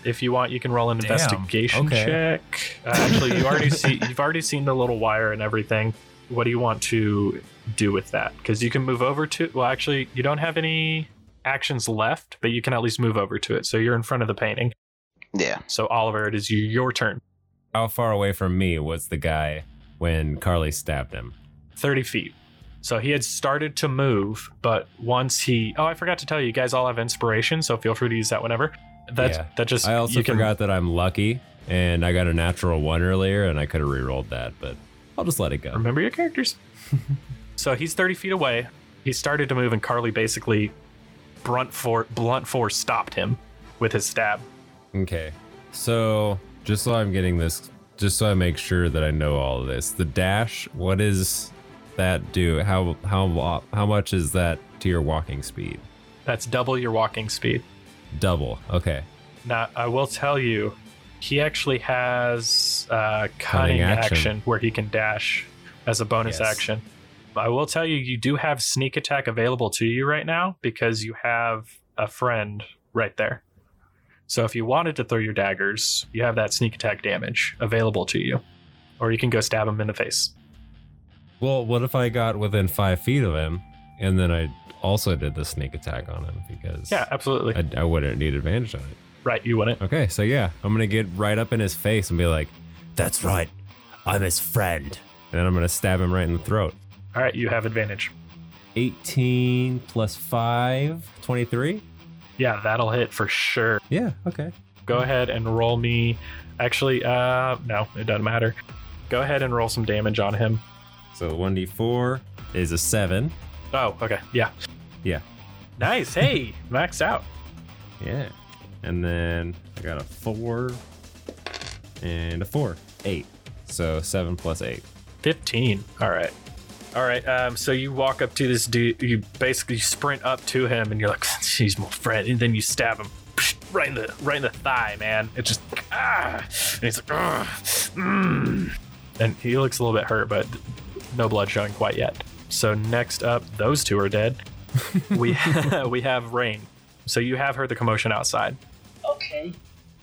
If you want, you can roll an investigation check. Actually, you've already seen the little wire and everything. What do you want to do with that? Because you can move over to... Well, actually, you don't have any actions left, but you can at least move over to it. So you're in front of the painting. Yeah. So, Oliver, it is your turn. How far away from me was the guy when Carly stabbed him? 30 feet. So he had started to move, but once he... Oh, I forgot to tell you, you guys all have inspiration, so feel free to use that whenever. I also forgot that I'm lucky, and I got a natural one earlier, and I could have re-rolled that, but I'll just let it go. Remember your characters. So he's 30 feet away. He started to move, and Carly basically blunt force stopped him with his stab. Okay. So just so I'm getting this, just so I make sure that I know all of this, the dash, what is... that do? How much is that to your walking speed? That's double your walking speed. Double. Okay. Now I will tell you, he actually has cunning action where he can dash as a bonus action. I will tell you, you do have sneak attack available to you right now because you have a friend right there. So if you wanted to throw your daggers, you have that sneak attack damage available to you, or you can go stab him in the face. Well, what if I got within 5 feet of him and then I also did the sneak attack on him? Because yeah, absolutely. I wouldn't need advantage on it. Right, you wouldn't. Okay, so yeah, I'm going to get right up in his face and be like, that's right, I'm his friend. And then I'm going to stab him right in the throat. All right, you have advantage. 18 plus 5, 23? Yeah, that'll hit for sure. Yeah, okay. Go ahead and roll me. Actually, no, it doesn't matter. Go ahead and roll some damage on him. So 1d4 is a 7. Oh, okay. Yeah. Yeah. Nice. Hey, maxed out. Yeah. And then I got a 4 and a 4. 8. So 7 plus 8. 15. All right. All right. So you walk up to this dude. You basically sprint up to him and you're like, he's my friend. And then you stab him right in the thigh, man. It just, and he's like, And he looks a little bit hurt, but no blood showing quite yet. So next up, those two are dead. We have Rain. So you have heard the commotion outside. Okay.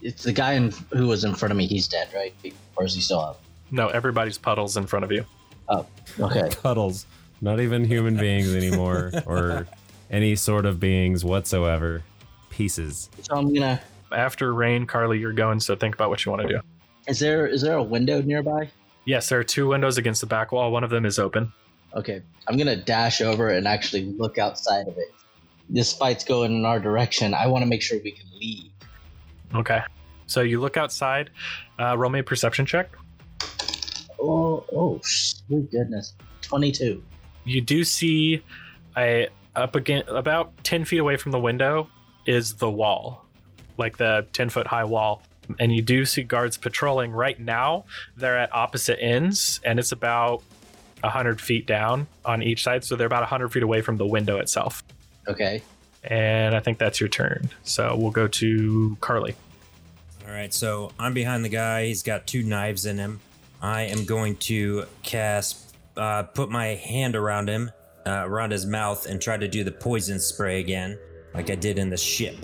It's the guy who was in front of me. He's dead, right? Or is he still up? No, everybody's puddles in front of you. Oh, okay. Puddles. Not even human beings anymore or any sort of beings whatsoever. Pieces. So I'm gonna... After Rain, Carly, you're going, so think about what you want to do. Is there a window nearby? Yes, there are two windows against the back wall. One of them is open. Okay, I'm going to dash over and actually look outside of it. This fight's going in our direction. I want to make sure we can leave. Okay, so you look outside. Roll me a perception check. Oh, sweet goodness. 22. You do see about 10 feet away from the window is the wall, like the 10-foot high wall. And you do see guards patrolling right now. They're at opposite ends, and it's about 100 feet down on each side. So they're about 100 feet away from the window itself. Okay. And I think that's your turn. So we'll go to Carly. All right. So I'm behind the guy. He's got two knives in him. I am going to put my hand around him, around his mouth, and try to do the poison spray again, like I did in the ship.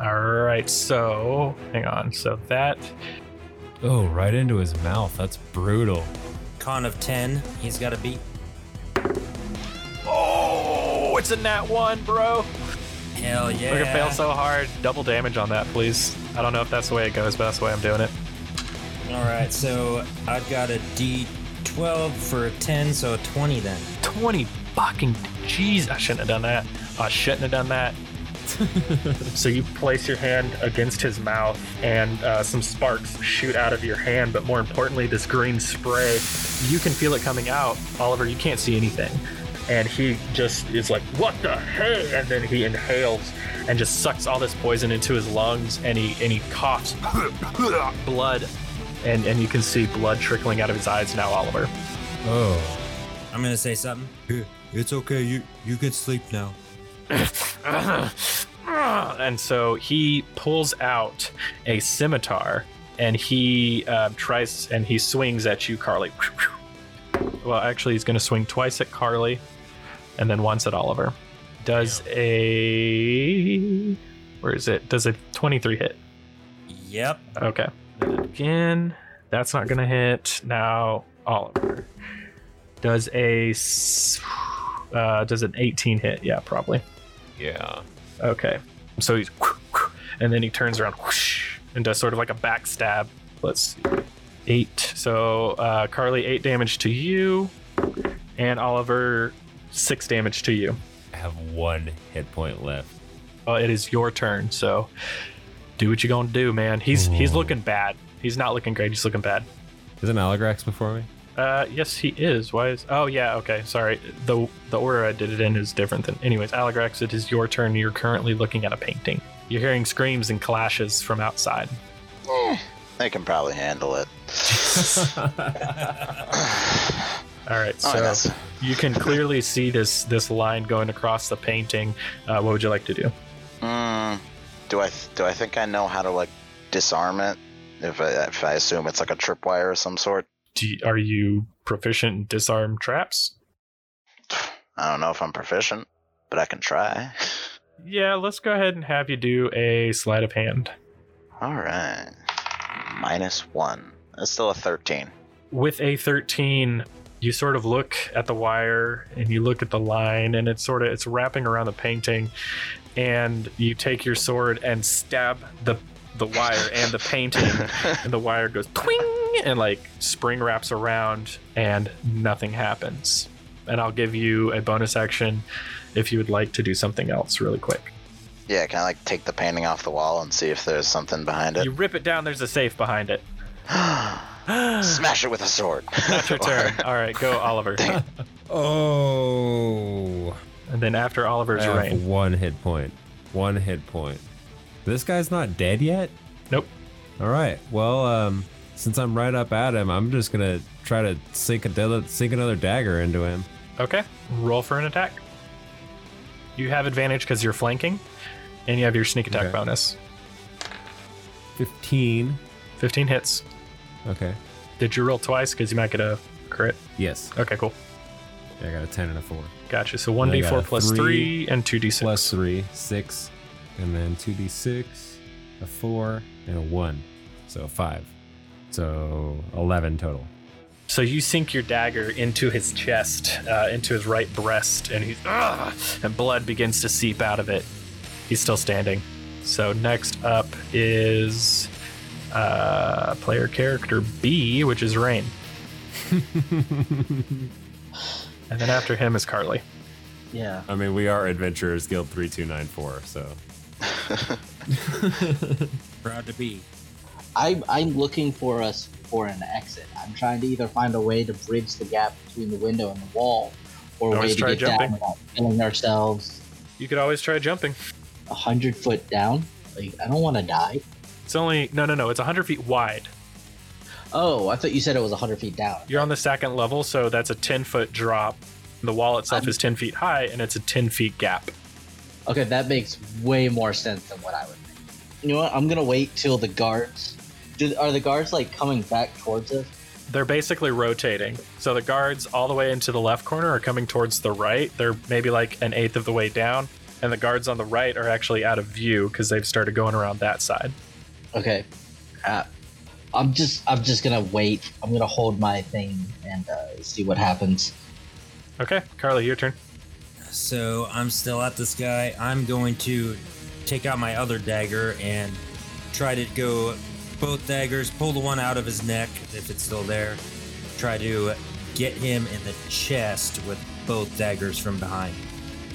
All right, so hang on. So that. Oh, right into his mouth. That's brutal. Con of 10. He's got to beat. Oh, it's a nat 1, bro. Hell yeah. We're going to fail so hard. Double damage on that, please. I don't know if that's the way it goes, but that's the way I'm doing it. All right, so I've got a D12 for a 10, so a 20 then. 20 fucking. Jeez, I shouldn't have done that. So you place your hand against his mouth and some sparks shoot out of your hand, but more importantly, this green spray, you can feel it coming out. Oliver, you can't see anything. And he just is like, what the hey? And then he inhales and just sucks all this poison into his lungs, and he coughs blood, and you can see blood trickling out of his eyes now, Oliver. Oh. I'm going to say something. It's okay. You can sleep now. And so he pulls out a scimitar and he tries and he swings at you, Carly. Well, actually, he's going to swing twice at Carly and then once at Oliver. Does a Where is it? Does a 23 hit? Yep. Okay. And again, that's not going to hit. Now, Oliver. Does a does an 18 hit? Yeah, probably. Yeah. Okay. So he's and then he turns around and does sort of like a backstab. Let's see. 8. So Carly, 8 damage to you, and Oliver, 6 damage to you. I have 1 hit point left. It is your turn, so do what you're gonna do, man. He's looking bad. He's not looking great. He's looking bad. Isn't Allagrex before me? Yes, he is. Why is? Oh, yeah. Okay, sorry. The order I did it in is different than. Anyways, Allagrex, it is your turn. You're currently looking at a painting. You're hearing screams and clashes from outside. They can probably handle it. All right, so yes. You can clearly see this line going across the painting. What would you like to do? Do I think I know how to like disarm it? If I assume it's like a tripwire of some sort. Are you proficient in disarm traps? I don't know if I'm proficient, but I can try. Yeah, let's go ahead and have you do a sleight of hand. All right. -1. That's still a 13. With a 13, you sort of look at the wire and you look at the line, and it's wrapping around the painting, and you take your sword and stab the wire and the painting, and the wire goes twing and like spring wraps around, and nothing happens. And I'll give you a bonus action if you would like to do something else really quick. Yeah, can I like take the painting off the wall and see if there's something behind it? You rip it down, there's a safe behind it. Smash it with a sword. That's your turn. All right, go, Oliver. Oh. And then after Oliver's Rain. 1 hit point. 1 hit point. This guy's not dead yet? Nope. All right. Well, since I'm right up at him, I'm just going to try to sink another dagger into him. Okay. Roll for an attack. You have advantage because you're flanking, and you have your sneak attack bonus. 15. 15 hits. Okay. Did you roll twice because you might get a crit? Yes. Okay, cool. Yeah, I got a 10 and a 4. Gotcha. So 1d4 plus 3 and 2d6. Plus 3, 6, and then 2d6, a 4, and a 1. So 5. So 11 total. So you sink your dagger into his chest, into his right breast, and he's and blood begins to seep out of it. He's still standing. So next up is... player character B, which is Rain. And then after him is Carly. Yeah. I mean, we are Adventurers Guild 3294, so. Proud to be. I'm looking for us for an exit. I'm trying to either find a way to bridge the gap between the window and the wall, or a way to get down without killing ourselves. You could always try jumping. 100 foot down? Like, I don't want to die. It's only... No. It's 100 feet wide. Oh, I thought you said it was 100 feet down. You're on the second level, so that's a 10-foot drop. The wall itself is 10 feet high, and it's a 10-foot gap. Okay, that makes way more sense than what I would think. You know what? I'm going to wait till the guards... Are the guards, like, coming back towards us? They're basically rotating. So the guards all the way into the left corner are coming towards the right. They're maybe, like, an eighth of the way down. And the guards on the right are actually out of view because they've started going around that side. Okay, I'm just gonna wait. I'm gonna hold my thing and see what happens. Okay, Carly, your turn. So I'm still at this guy. I'm going to take out my other dagger and try to go both daggers. Pull the one out of his neck if it's still there. Try to get him in the chest with both daggers from behind.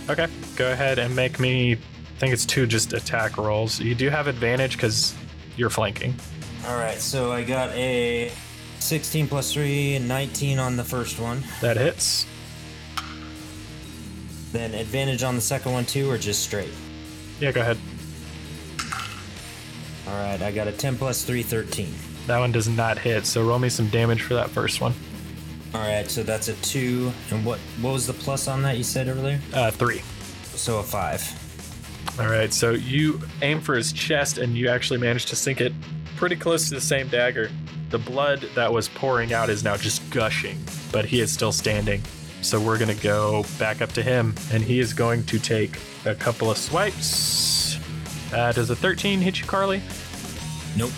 Okay, go ahead and make me. I think it's 2 just attack rolls. You do have advantage because. You're flanking. All right, so I got a 16 plus 3 and 19 on the first one. That hits. Then advantage on the second one too, or just straight? Yeah, go ahead. All right, I got a 10 plus 3, 13. That one does not hit, so roll me some damage for that first one. All right, so that's a 2. And what was the plus on that you said earlier? 3. So a 5. All right, so you aim for his chest, and you actually manage to sink it pretty close to the same dagger. The blood that was pouring out is now just gushing, but he is still standing. So we're going to go back up to him, and he is going to take a couple of swipes Does a 13 hit you, Carly? Nope.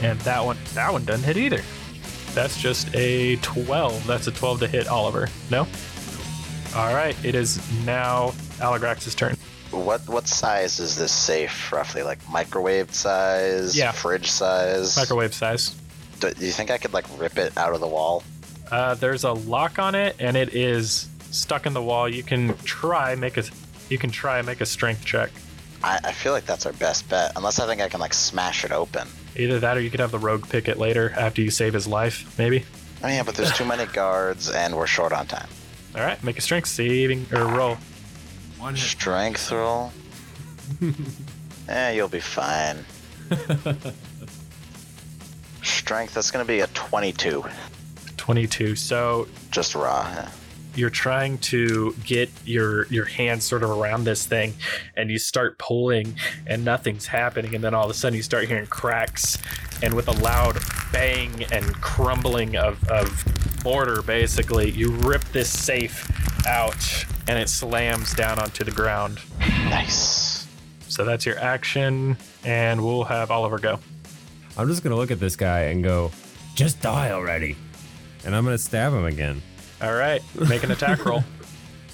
And that one doesn't hit either. That's just a 12. That's a 12 to hit Oliver. No? All right. It is now Allagrax's turn. What size is this safe, roughly? Like microwave size? Yeah. Fridge size? Microwave size. Do you think I could, like, rip it out of the wall? There's a lock on it, and it is stuck in the wall. You can try make a strength check. I feel like that's our best bet, unless I think I can, like, smash it open. Either that, or you could have the rogue pick it later after you save his life, maybe. Oh yeah, but there's too many guards, and we're short on time. All right, make a strength saving or roll. One hit. Strength roll. You'll be fine. Strength. That's gonna be a 22. 22. So just raw. Yeah. You're trying to get your hands sort of around this thing, and you start pulling, and nothing's happening, and then all of a sudden you start hearing cracks, and with a loud bang and crumbling of mortar, basically, you rip this safe out, and it slams down onto the ground. Nice. So that's your action, and we'll have Oliver go. I'm just going to look at this guy and go, just die already. And I'm going to stab him again. All right, make an attack roll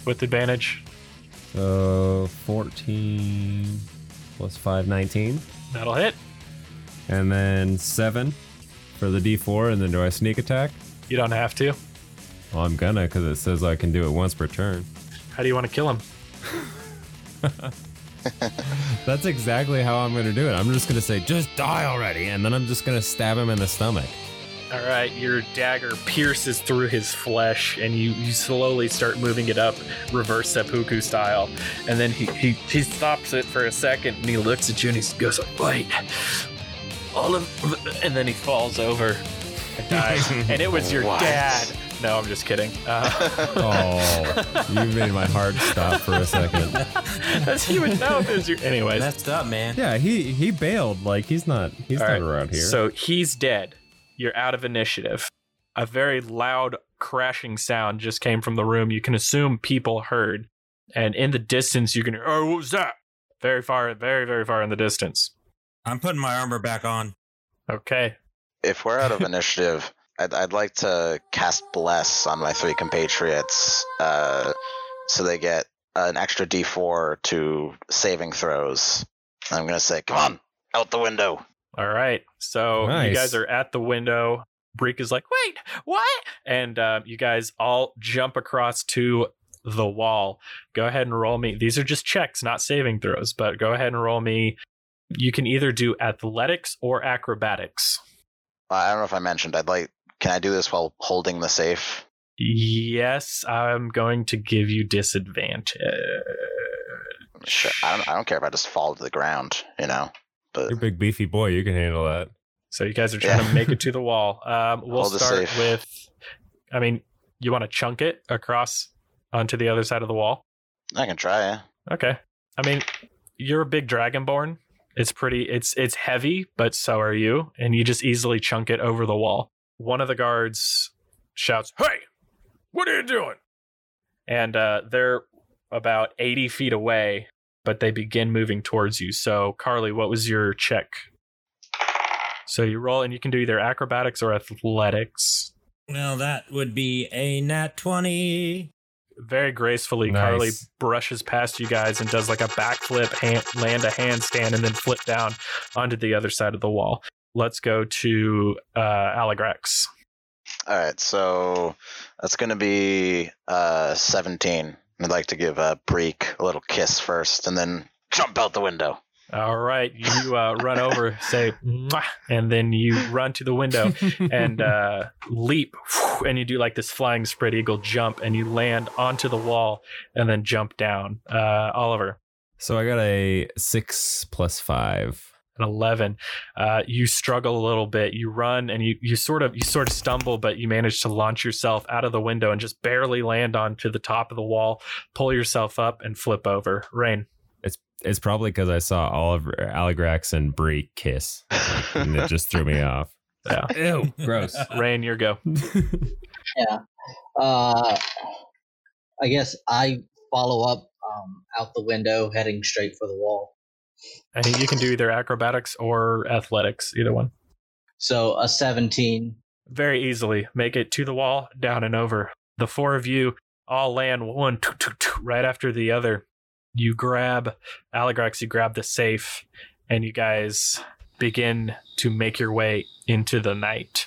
with advantage. 14 plus 5, 19. That'll hit. And then 7 for the D4, and then do I sneak attack? You don't have to. Well, I'm gonna, because it says I can do it once per turn. How do you want to kill him? That's exactly how I'm going to do it. I'm just going to say, just die already, and then I'm just going to stab him in the stomach. All right, your dagger pierces through his flesh, and you slowly start moving it up, reverse seppuku style. And then he stops it for a second, and he looks at you, and he goes, wait, Oliver, and then he falls over and dies. And it was your dad. No, I'm just kidding. Oh, you made my heart stop for a second. That's, you would know if it was your... Anyways. Messed up, man. Yeah, he bailed. Like, he's not right around here. So he's dead. You're out of initiative. A very loud crashing sound just came from the room. You can assume people heard. And in the distance, you can hear, oh, what was that? Very far, very, very far in the distance. I'm putting my armor back on. Okay. If we're out of initiative, I'd like to cast Bless on my 3 compatriots so they get an extra D4 to saving throws. I'm going to say, come on, out the window. All right, so nice. You guys are at the window. Breek is like, wait, what? And you guys all jump across to the wall. Go ahead and roll me. These are just checks, not saving throws, but go ahead and roll me. You can either do athletics or acrobatics. I don't know if I mentioned, can I do this while holding the safe? Yes, I'm going to give you disadvantage. Sure. I don't care if I just fall to the ground, you know? But you're a big beefy boy, you can handle that. So you guys are trying to make it to the wall. We'll start with, you want to chunk it across onto the other side of the wall? I can try, yeah. Okay. You're a big dragonborn. It's pretty, it's heavy, but so are you. And you just easily chunk it over the wall. One of the guards shouts, hey, what are you doing? And they're about 80 feet away. But they begin moving towards you. So, Carly, what was your check? So you roll, and you can do either acrobatics or athletics. Well, that would be a nat 20. Very gracefully, nice. Carly brushes past you guys and does like a backflip, land a handstand, and then flip down onto the other side of the wall. Let's go to Allagrex. All right, so that's going to be 17. I'd like to give Breek a little kiss first and then jump out the window. All right. You run over, say, mwah, and then you run to the window and leap. And you do like this flying spread eagle jump and you land onto the wall and then jump down. Oliver. So I got a 6 plus 5. An 11. You struggle a little bit. You run and you sort of stumble, but you manage to launch yourself out of the window and just barely land onto the top of the wall, pull yourself up and flip over. Rain. It's probably because I saw Oliver, Allagrex and Breek kiss and it just threw me off. Yeah. Ew, gross. Rain, your go. Yeah. I guess I follow up out the window heading straight for the wall. I think you can do either acrobatics or athletics, either one. So a 17. Very easily. Make it to the wall, down and over. The four of you all land one right after the other. You grab Allagrex, you grab the safe, and you guys begin to make your way into the night.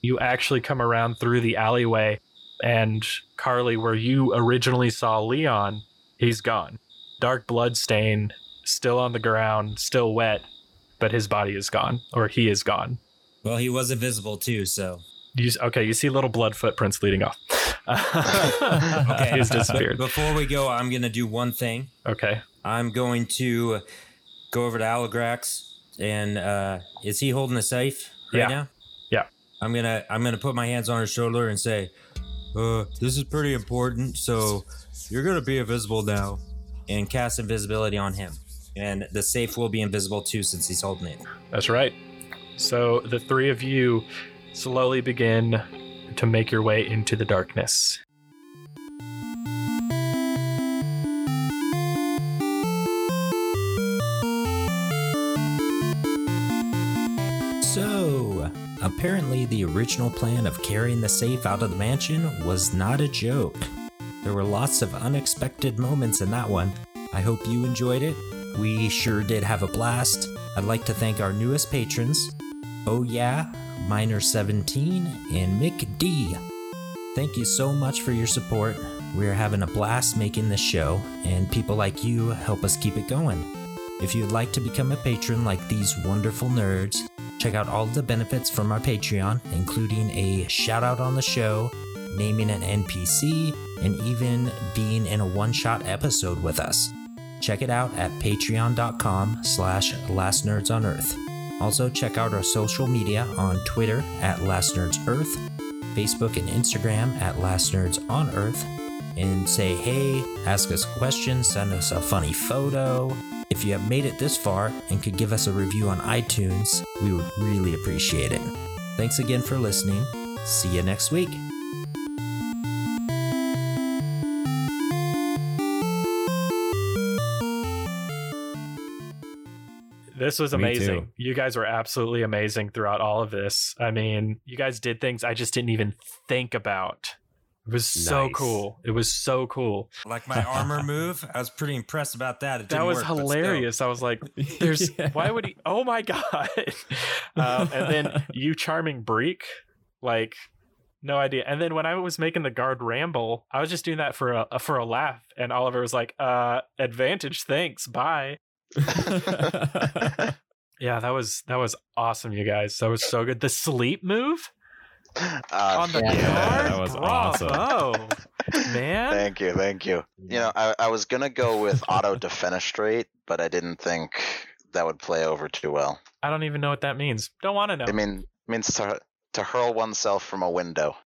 You actually come around through the alleyway, and Carly, where you originally saw Leon, he's gone. Dark blood stain, still on the ground, still wet, but his body is gone, or he is gone. Well, he was invisible too, so. You see little blood footprints leading off. Okay. He's disappeared. Before we go, I'm going to do one thing. Okay. I'm going to go over to Allagrex, and is he holding the safe right now? Yeah. I'm gonna put my hands on her shoulder and say, this is pretty important, so you're gonna be invisible now, and cast invisibility on him. And the safe will be invisible too, since he's holding it. That's right. So the three of you slowly begin to make your way into the darkness. So, apparently the original plan of carrying the safe out of the mansion was not a joke. There were lots of unexpected moments in that one. I hope you enjoyed it. We sure did have a blast. I'd like to thank our newest patrons, Oh Yeah, Minor17, and Mick D. Thank you so much for your support. We're having a blast making this show, and people like you help us keep it going. If you'd like to become a patron like these wonderful nerds, check out all of the benefits from our Patreon, including a shout out on the show, naming an NPC, and even being in a one-shot episode with us. Check it out at patreon.com/LastNerdsOnEarth. Also, check out our social media on Twitter at LastNerdsEarth, Facebook and Instagram at LastNerdsOnEarth, and say hey, ask us questions, send us a funny photo. If you have made it this far and could give us a review on iTunes, we would really appreciate it. Thanks again for listening. See you next week. This was amazing. You guys were absolutely amazing throughout all of this. I mean, you guys did things I just didn't even think about. It was so cool. Like my armor move, I was pretty impressed about that. It didn't work. That was hilarious. I was like, "There's why would he? Oh my god!" And then you charming Breek, like no idea. And then when I was making the guard ramble, I was just doing that for a laugh. And Oliver was like, "Advantage, thanks, bye." Yeah, that was awesome, you guys. That was so good. The sleep move. On the guard? That was awesome. Oh, man. Thank you. You know, I was going to go with auto defenestrate, but I didn't think that would play over too well. I don't even know what that means. Don't want to know. It means to hurl oneself from a window.